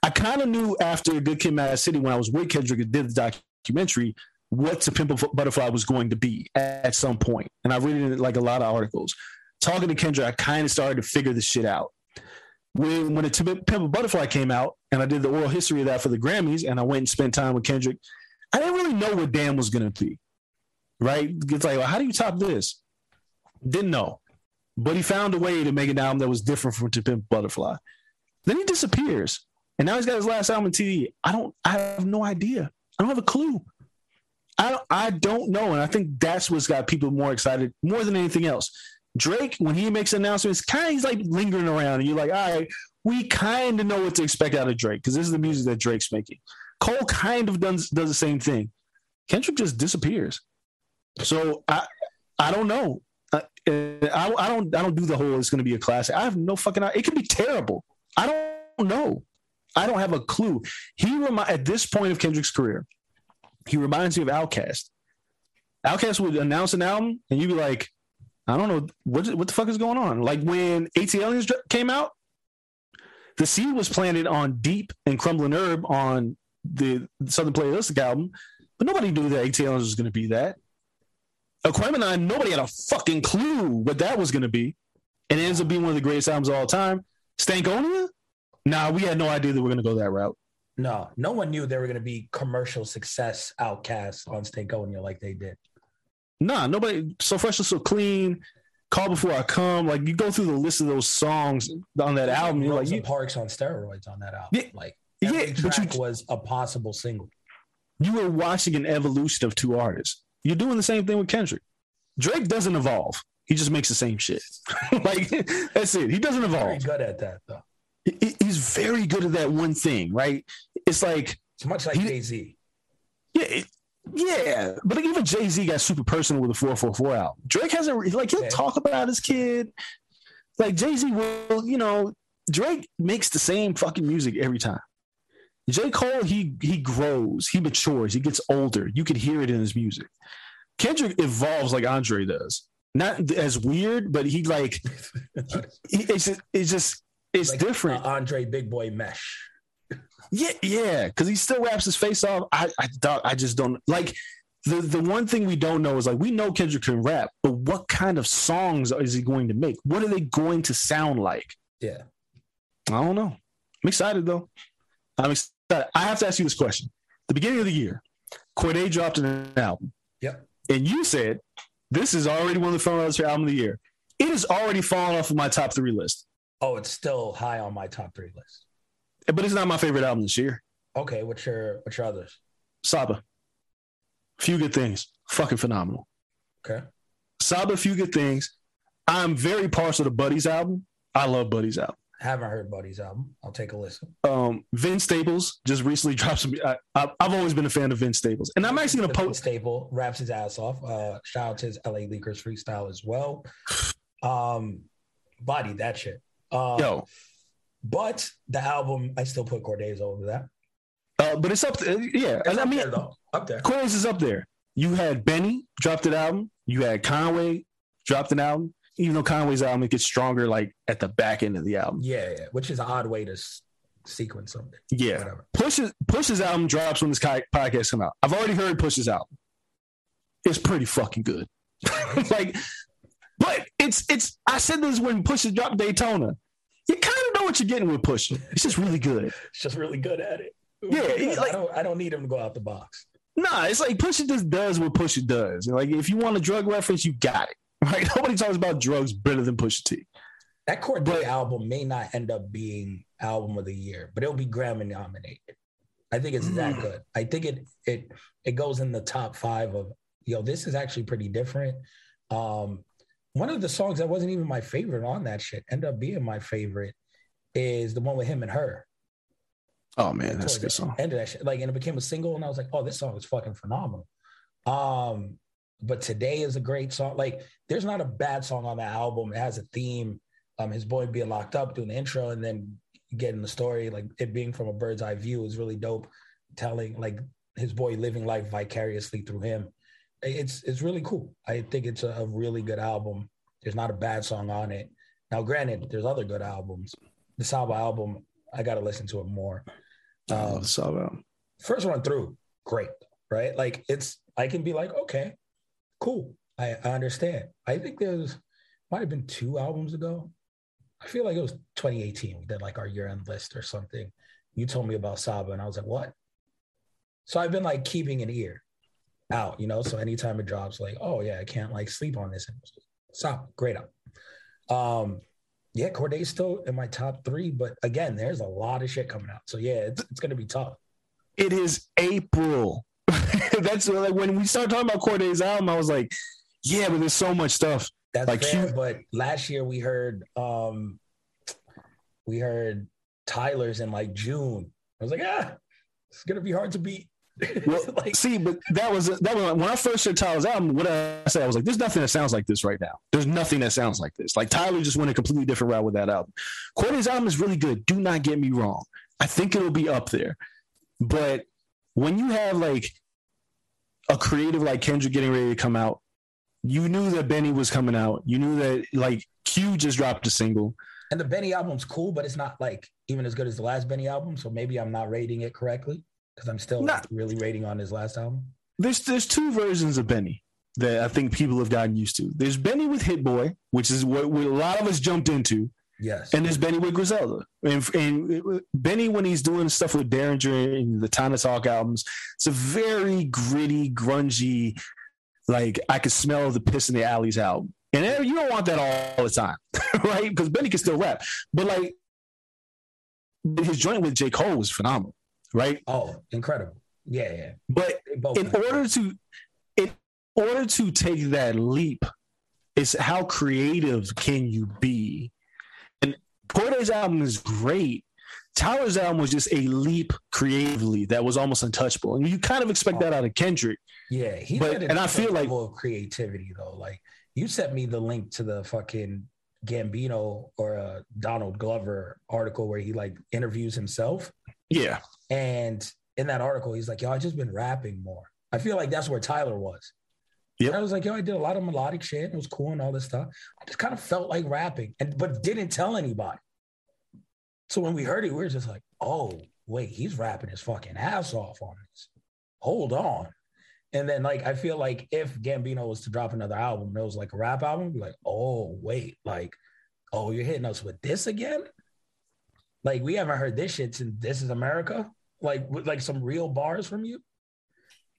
I kind of knew after Good Kid, Mad City, when I was with Kendrick and did the documentary, what To Pimp a Butterfly was going to be at some point. And I read it in like a lot of articles. Talking to Kendrick, I kind of started to figure this shit out. When To Pimp a Butterfly came out, and I did the oral history of that for the Grammys, and I went and spent time with Kendrick, I didn't really know what Damn was going to be, right? It's like, well, how do you top this? Didn't know. But he found a way to make an album that was different from To Pimp Butterfly. Then he disappears. And now he's got his last album, TDE. I have no idea. I don't have a clue. I don't know. And I think that's what's got people more excited, more than anything else. Drake, when he makes announcements, he's like lingering around. And you're like, all right, we kind of know what to expect out of Drake because this is the music that Drake's making. Cole kind of does the same thing. Kendrick just disappears. So I don't know. I don't do the whole it's going to be a classic. I have no fucking idea. It could be terrible. I don't know. I don't have a clue. At this point of Kendrick's career, he reminds me of Outkast. Outkast would announce an album and you'd be like, I don't know what the fuck is going on. Like when AT Aliens came out, the seed was planted on Deep and Crumbling Herb on the Southern Playalistic album, but nobody knew that AT Aliens was going to be that. Aquemini, nobody had a fucking clue what that was going to be, and it ends up being one of the greatest albums of all time. Stankonia? Nah, we had no idea that we're going to go that route. No, no one knew they were going to be commercial success outcasts on Stankonia like they did. Nah, nobody. So Fresh and So Clean, Call Before I Come. Like you go through the list of those songs on that album. You're like, Parks on steroids on that album. Yeah. Like every track but was a possible single. You were watching an evolution of two artists. You're doing the same thing with Kendrick. Drake doesn't evolve. He just makes the same shit. Like that's it. He doesn't evolve. He's very good at that though. He's very good at that one thing, right? It's like it's much like Jay-Z. Yeah. Yeah, but even Jay-Z got super personal with the 444 album. Drake hasn't, like, he'll talk about his kid. Like, Jay-Z will, you know, Drake makes the same fucking music every time. J. Cole, he grows, he matures, he gets older. You can hear it in his music. Kendrick evolves like Andre does. Not as weird, but he, like, it's like different. Andre Big Boy Mesh. Yeah, because he still raps his face off. I just don't like the one thing we don't know is like we know Kendrick can rap, but what kind of songs is he going to make? What are they going to sound like? Yeah, I don't know. I'm excited though. I'm excited. I have to ask you this question. The beginning of the year, Cordae dropped an album. Yep. And you said this is already one of the finalists for album of the year. It has already fallen off of my top three list. Oh, it's still high on my top three list. But it's not my favorite album this year. Okay, what's your others? Saba. Few Good Things. Fucking phenomenal. Okay. Saba, Few Good Things. I'm very partial to Buddy's album. I love Buddy's album. Haven't heard Buddy's album. I'll take a listen. Vince Staples just recently dropped some. I've always been a fan of Vince Staples, and I'm actually going to post. Vince Staples raps his ass off. Shout out to his LA Leakers freestyle as well. Body that shit. But the album, I still put Cordae's over that. But it's up there. Yeah, it's up there. Cordae's is up there. You had Benny dropped an album. You had Conway dropped an album. Even though Conway's album, it gets stronger like at the back end of the album. Yeah, which is an odd way to sequence something. Yeah, whatever. Push's album drops when this podcast comes out. I've already heard Push's album. It's pretty fucking good. Like, but it's. I said this when Push dropped Daytona. You kind of know what you're getting with Push. It's just really good. It's just really good at it. Yeah, like, I don't need him to go out the box. Nah, it's like Push just does what Push does. Like, if you want a drug reference, you got it. Right, nobody talks about drugs better than Pusha T. That Cordae album may not end up being album of the year, but it'll be Grammy nominated. I think it's that good. I think it goes in the top 5 of, this is actually pretty different. One of the songs that wasn't even my favorite on that shit ended up being my favorite is the one with him and her. Oh man, that's a good song. Ended that shit, and it became a single, and I was like, oh, this song is fucking phenomenal. But Today is a great song. Like, there's not a bad song on the album. It has a theme. His boy being locked up, doing the intro, and then getting the story, like it being from a bird's eye view is really dope. Telling, like, his boy living life vicariously through him. It's really cool. I think it's a really good album. There's not a bad song on it. Now, granted, there's other good albums. The Saba album, I got to listen to it more. The Saba album. First one through, great, right? Like, I can be like, okay. Cool. I understand. I think might have been 2 albums ago. I feel like it was 2018. We did our year-end list or something. You told me about Saba and I was like, what? So I've been keeping an ear out, so anytime it drops, I can't sleep on this. Saba, great up. Cordae's still in my top 3, but again, there's a lot of shit coming out. So yeah, it's going to be tough. It is April. That's when we started talking about Cordae's album, I was like, yeah, but there's so much stuff. That's fair, but last year we heard Tyler's in June. I was like, it's gonna be hard to beat. Well, but that was when I first heard Tyler's album, what I said, I was like, there's nothing that sounds like this right now. There's nothing that sounds like this. Tyler just went a completely different route with that album. Cordae's album is really good. Do not get me wrong. I think it'll be up there. But when you have a creative like Kendrick getting ready to come out, you knew that Benny was coming out. You knew that Q just dropped a single. And the Benny album's cool, but it's not even as good as the last Benny album. So maybe I'm not rating it correctly because I'm still not really rating on his last album. There's 2 versions of Benny that I think people have gotten used to. There's Benny with Hit Boy, which is what a lot of us jumped into. Yes. And there's Benny with Griselda. And Benny, when he's doing stuff with Derringer and the Time to Talk albums, it's a very gritty, grungy, I could smell the piss in the alleys album. And you don't want that all the time, right? Because Benny can still rap. But, his joint with J. Cole was phenomenal, right? Oh, incredible. Yeah. But in order to take that leap, it's how creative can you be? Cordae's album is great. Tyler's album was just a leap creatively that was almost untouchable. And you kind of expect that out of Kendrick. Yeah, I feel level of creativity though. You sent me the link to the fucking Gambino or Donald Glover article where he interviews himself. Yeah. And in that article, he's like, yo, I've just been rapping more. I feel like that's where Tyler was. Yep. I was like, yo, I did a lot of melodic shit. It was cool and all this stuff. I just kind of felt like rapping, but didn't tell anybody. So when we heard it, we were just like, oh, wait, he's rapping his fucking ass off on this. Hold on. And then, I feel like if Gambino was to drop another album, and it was a rap album, we'd be like, oh, wait. Oh, you're hitting us with this again? We haven't heard this shit since This Is America. With some real bars from you.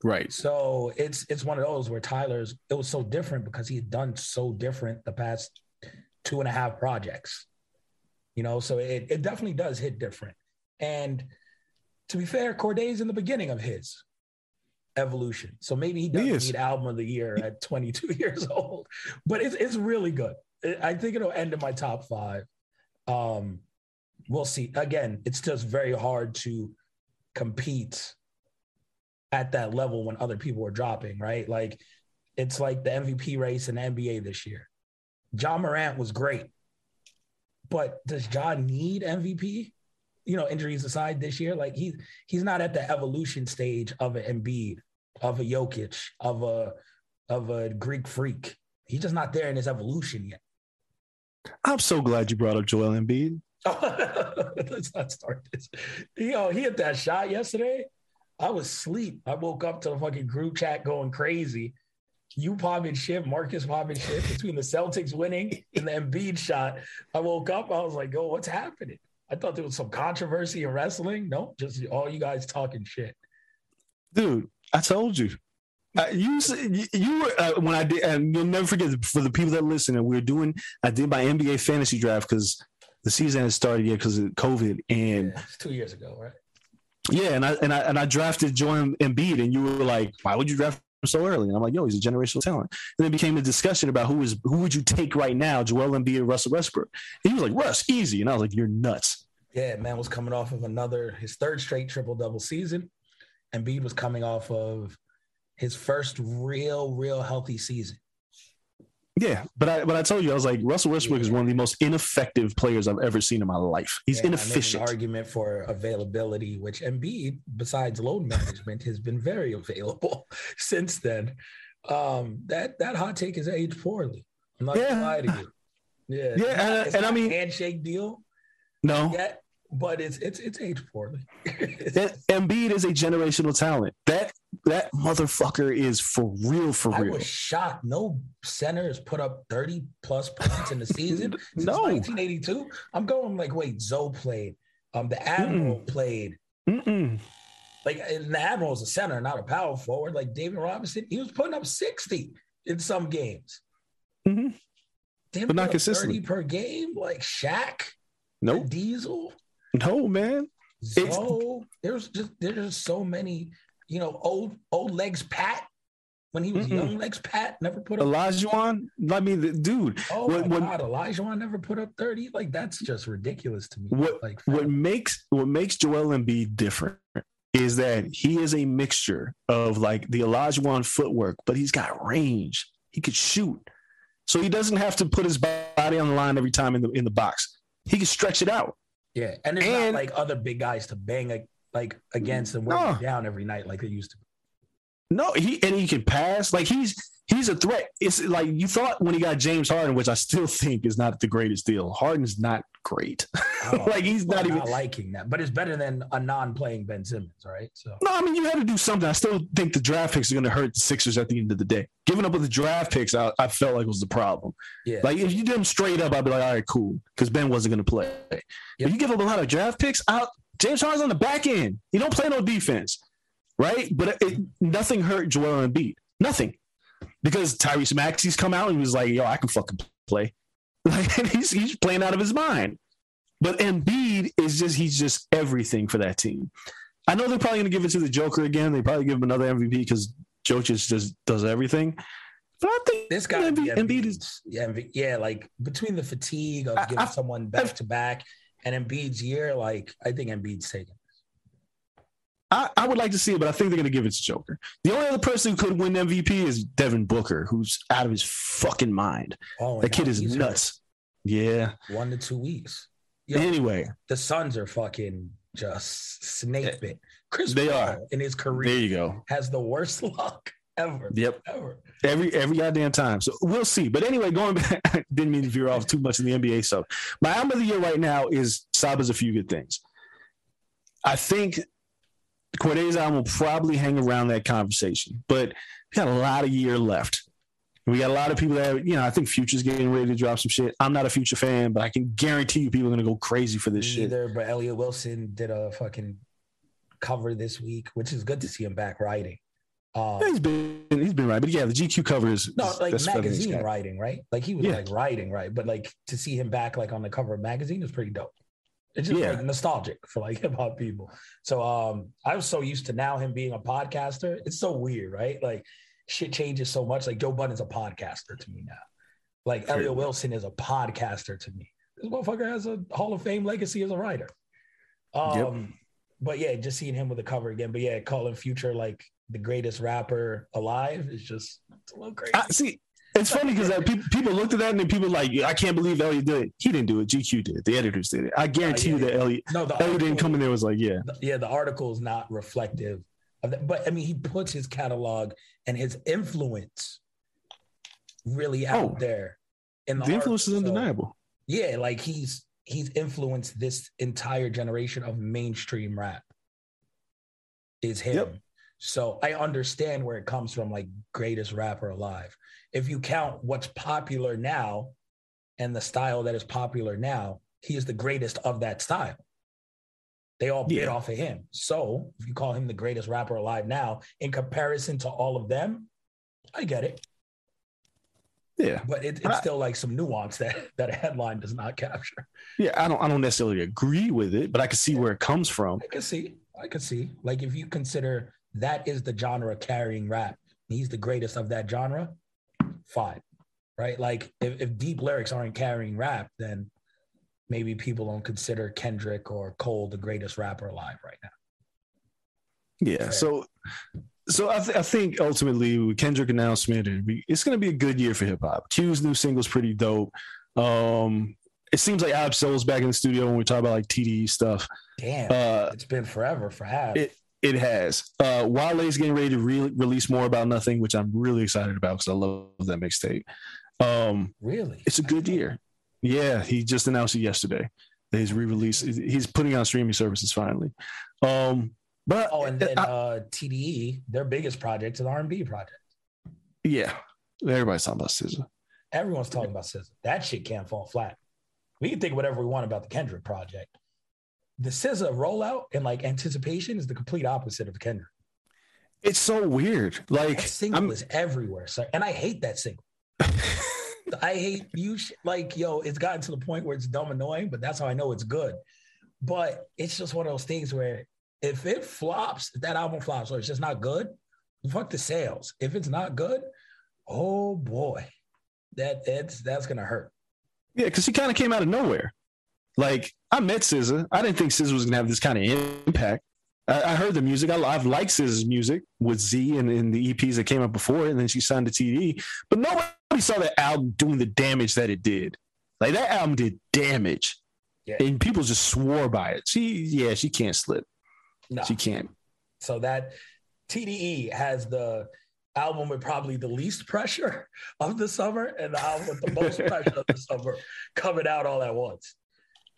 Right. So it's one of those where Tyler's, it was so different because he had done so different the past 2.5 projects, so it definitely does hit different. And to be fair, Cordae's in the beginning of his evolution. So maybe he does need album of the year at 22 years old, but it's really good. I think it'll end in my top 5. we'll see. Again, it's just very hard to compete at that level when other people are dropping, right? Like, it's like the MVP race in the NBA this year. Ja Morant was great, but does Ja need MVP? You know, injuries aside this year, like he's not at the evolution stage of an Embiid, of a Jokic, of a Greek freak. He's just not there in his evolution yet. I'm so glad you brought up Joel Embiid. Let's not start this. Yo, he hit that shot yesterday. I was asleep. I woke up to the fucking group chat going crazy. You popping shit, Marcus popping shit between the Celtics winning and the Embiid shot. I woke up. I was like, yo, what's happening? I thought there was some controversy in wrestling. No, just all you guys talking shit. Dude, I told you. You were when I did, and you'll never forget, for the people that listen, and I did my NBA fantasy draft because the season had started yet because of COVID, and it's 2 years ago, right? Yeah, and I drafted Joel Embiid, and you were like, "Why would you draft him so early?" And I'm like, "Yo, he's a generational talent." And it became a discussion about who would you take right now, Joel Embiid or Russell Westbrook? And he was like, "Russ, easy," and I was like, "You're nuts." Yeah, man was coming off of his third straight triple-double season. Embiid was coming off of his first real healthy season. Yeah, but I told you, I was like, Russell Westbrook is one of the most ineffective players I've ever seen in my life. He's inefficient. I made an argument for availability, which Embiid, besides load management, has been very available since then. That hot take is aged poorly. I'm not gonna lie to you. Yeah, it's not I mean, handshake deal. No. Yet, but it's aged poorly. Embiid is a generational talent. That motherfucker is for real. I was shocked. No center has put up 30 plus points in the season since 1982. I'm going like, wait, Zoe played. The Admiral played. Like, and the Admiral is a center, not a power forward. Like David Robinson, he was putting up 60 in some games. Mm-hmm. Damn, but not consistently. 30 per game, like Shaq. No nope. Diesel. No, man. So there's just so many, you know, old legs Pat when he was young legs Pat never put up Olajuwon. I mean, dude. Oh my God, Olajuwon never put up 30. Like that's just ridiculous to me. What makes Joel Embiid different is that he is a mixture of like the Olajuwon footwork, but he's got range. He could shoot, so he doesn't have to put his body on the line every time in the box. He can stretch it out. Yeah, and there's not like other big guys to bang like against and wear down every night like they used to. No, he can pass. Like he's a threat. It's like you thought when he got James Harden, which I still think is not the greatest deal. Harden's not great. Like he's not even liking that, but it's better than a non-playing Ben Simmons, right? So no, I mean you had to do something. I still think the draft picks are going to hurt the Sixers at the end of the day. Giving up with the draft picks, I felt like it was the problem. Yeah, like if you did them straight up, I'd be like, all right, cool, because Ben wasn't going to play. Yep. If you give up a lot of draft picks, James Harden's on the back end. He don't play no defense, right? But nothing hurt Joel Embiid. Nothing. Because Tyrese Maxey's come out and he was like, yo, I can fucking play. Like, and he's playing out of his mind. But Embiid is he's just everything for that team. I know they're probably going to give it to the Joker again. They probably give him another MVP because Jokic just does everything. But I think this guy, Embiid is. Yeah, like between the fatigue of giving someone back-to-back and Embiid's year, like, I think Embiid's taken. I would like to see it, but I think they're going to give it to Joker. The only other person who could win MVP is Devin Booker, who's out of his fucking mind. Oh, that kid is nuts. Hurt. Yeah. 1 to 2 weeks. Yo, anyway. The Suns are fucking just snake bit. Chris Paul in his career has the worst luck ever. Yep. Ever. Every goddamn time. So we'll see. But anyway, going back, I didn't mean to veer off too much in the NBA stuff. My album of the year right now is Saba's A Few Good Things. I think Cordae's album will probably hang around that conversation, but we got a lot of year left. We got a lot of people that, you know, I think Future's getting ready to drop some shit. I'm not a Future fan, but I can guarantee you people are going to go crazy for this shit. Either, but Elliot Wilson did a fucking cover this week, which is good to see him back writing. He's been right, but yeah, the GQ cover is like magazine writing, right? Like he was like writing, right? But like to see him back like on the cover of magazine is pretty dope. It's just like nostalgic for like hip hop people. So I was so used to now him being a podcaster. It's so weird, right? Like shit changes so much. Like Joe Budden's a podcaster to me now. Like Elliot Wilson is a podcaster to me. This motherfucker has a Hall of Fame legacy as a writer. Yep. But yeah, just seeing him with the cover again. But yeah, calling Future like the greatest rapper alive is just, it's a little crazy. See, it's funny because like, people looked at that and then people were like, I can't believe Elliot did it. He didn't do it. GQ did it. The editors did it. I guarantee you that Elliot, Elliot didn't come in there and was like, yeah. The article is not reflective of that. But I mean, he puts his catalog and his influence really out there. In the influence is undeniable. Yeah, like he's influenced this entire generation of mainstream rap is him. Yep. So I understand where it comes from, like greatest rapper alive. If you count what's popular now and the style that is popular now, he is the greatest of that style. They all bit off of him. So if you call him the greatest rapper alive now, in comparison to all of them, I get it. Yeah, but it's still like some nuance that a headline does not capture. Yeah, I don't necessarily agree with it, but I can see where it comes from. I can see. Like if you consider that is the genre carrying rap, and he's the greatest of that genre, fine, right? Like if deep lyrics aren't carrying rap, then maybe people don't consider Kendrick or Cole the greatest rapper alive right now. Yeah. Fair. So I think ultimately with Kendrick announcement, it's going to be a good year for hip hop. Q's new single's pretty dope. It seems like Ab Soul's back in the studio when we talk about like TDE stuff. Damn, it's been forever for Ab. It has. Wale's getting ready to release More About Nothing, which I'm really excited about because I love that mixtape. Really, it's a good year. Yeah, he just announced it yesterday. That he's re-released. He's putting on streaming services finally. But and then TDE, their biggest project is an R&B project. Yeah, everybody's talking about SZA. Everyone's talking about SZA. That shit can't fall flat. We can think whatever we want about the Kendrick project. The SZA rollout and like anticipation is the complete opposite of Kendrick. It's so weird. Like that single is everywhere, sir. And I hate that single. I hate you. It's gotten to the point where it's dumb annoying, but that's how I know it's good. But it's just one of those things where. If it flops, that album flops, or it's just not good, fuck the sales. If it's not good, oh boy, that's gonna hurt. Yeah, because he kind of came out of nowhere. Like I met SZA, I didn't think SZA was gonna have this kind of impact. I heard the music. I've liked SZA's music with Z and the EPs that came up before, and then she signed to TDE. But nobody saw that album doing the damage that it did. Like that album did damage, and people just swore by it. She can't slip. No. She can't. So that TDE has the album with probably the least pressure of the summer and the album with the most pressure of the summer coming out all at once.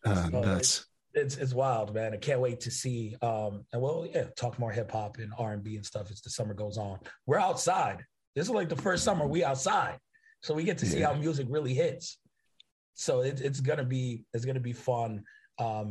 So nuts. It's wild, man. I can't wait to see. Talk more hip hop and R&B and stuff as the summer goes on. We're outside. This is like the first summer we outside, so we get to see how music really hits. So it's gonna be fun.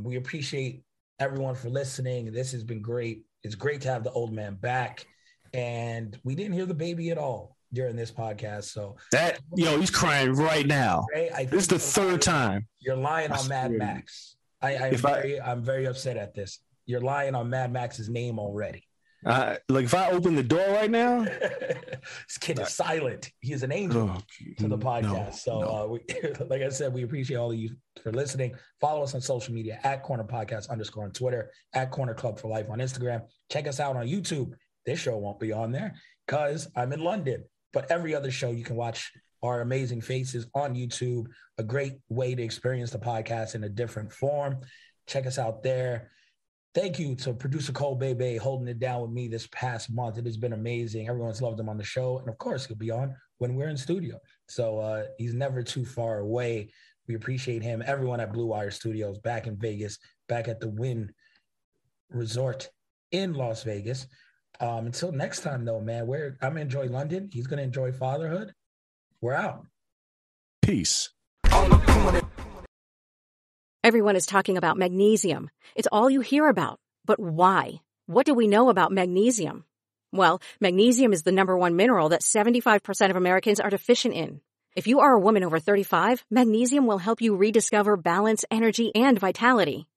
We appreciate everyone for listening. This has been great. It's great to have the old man back, and we didn't hear the baby at all during this podcast. So that he's crying right now. This is the third time. You're lying on Mad Max. I'm very upset at this. You're lying on Mad Max's name already. If I open the door right now, this kid is silent. He is an angel to the podcast. Like I said, we appreciate all of you for listening. Follow us on social media at @cornerpodcast_ on Twitter, at @cornerclubforlife on Instagram. Check us out on YouTube. This show won't be on there because I'm in London, but every other show you can watch our amazing faces on YouTube. A great way to experience the podcast in a different form. Check us out there. Thank you to producer Cole Bebe holding it down with me this past month. It has been amazing. Everyone's loved him on the show. And of course, he'll be on when we're in studio. So he's never too far away. We appreciate him. Everyone at Blue Wire Studios back in Vegas, back at the Wynn Resort in Las Vegas. Until next time, though, man, I'm going to enjoy London. He's going to enjoy fatherhood. We're out. Peace. Everyone is talking about magnesium. It's all you hear about. But why? What do we know about magnesium? Well, magnesium is the #1 mineral that 75% of Americans are deficient in. If you are a woman over 35, magnesium will help you rediscover balance, energy, and vitality.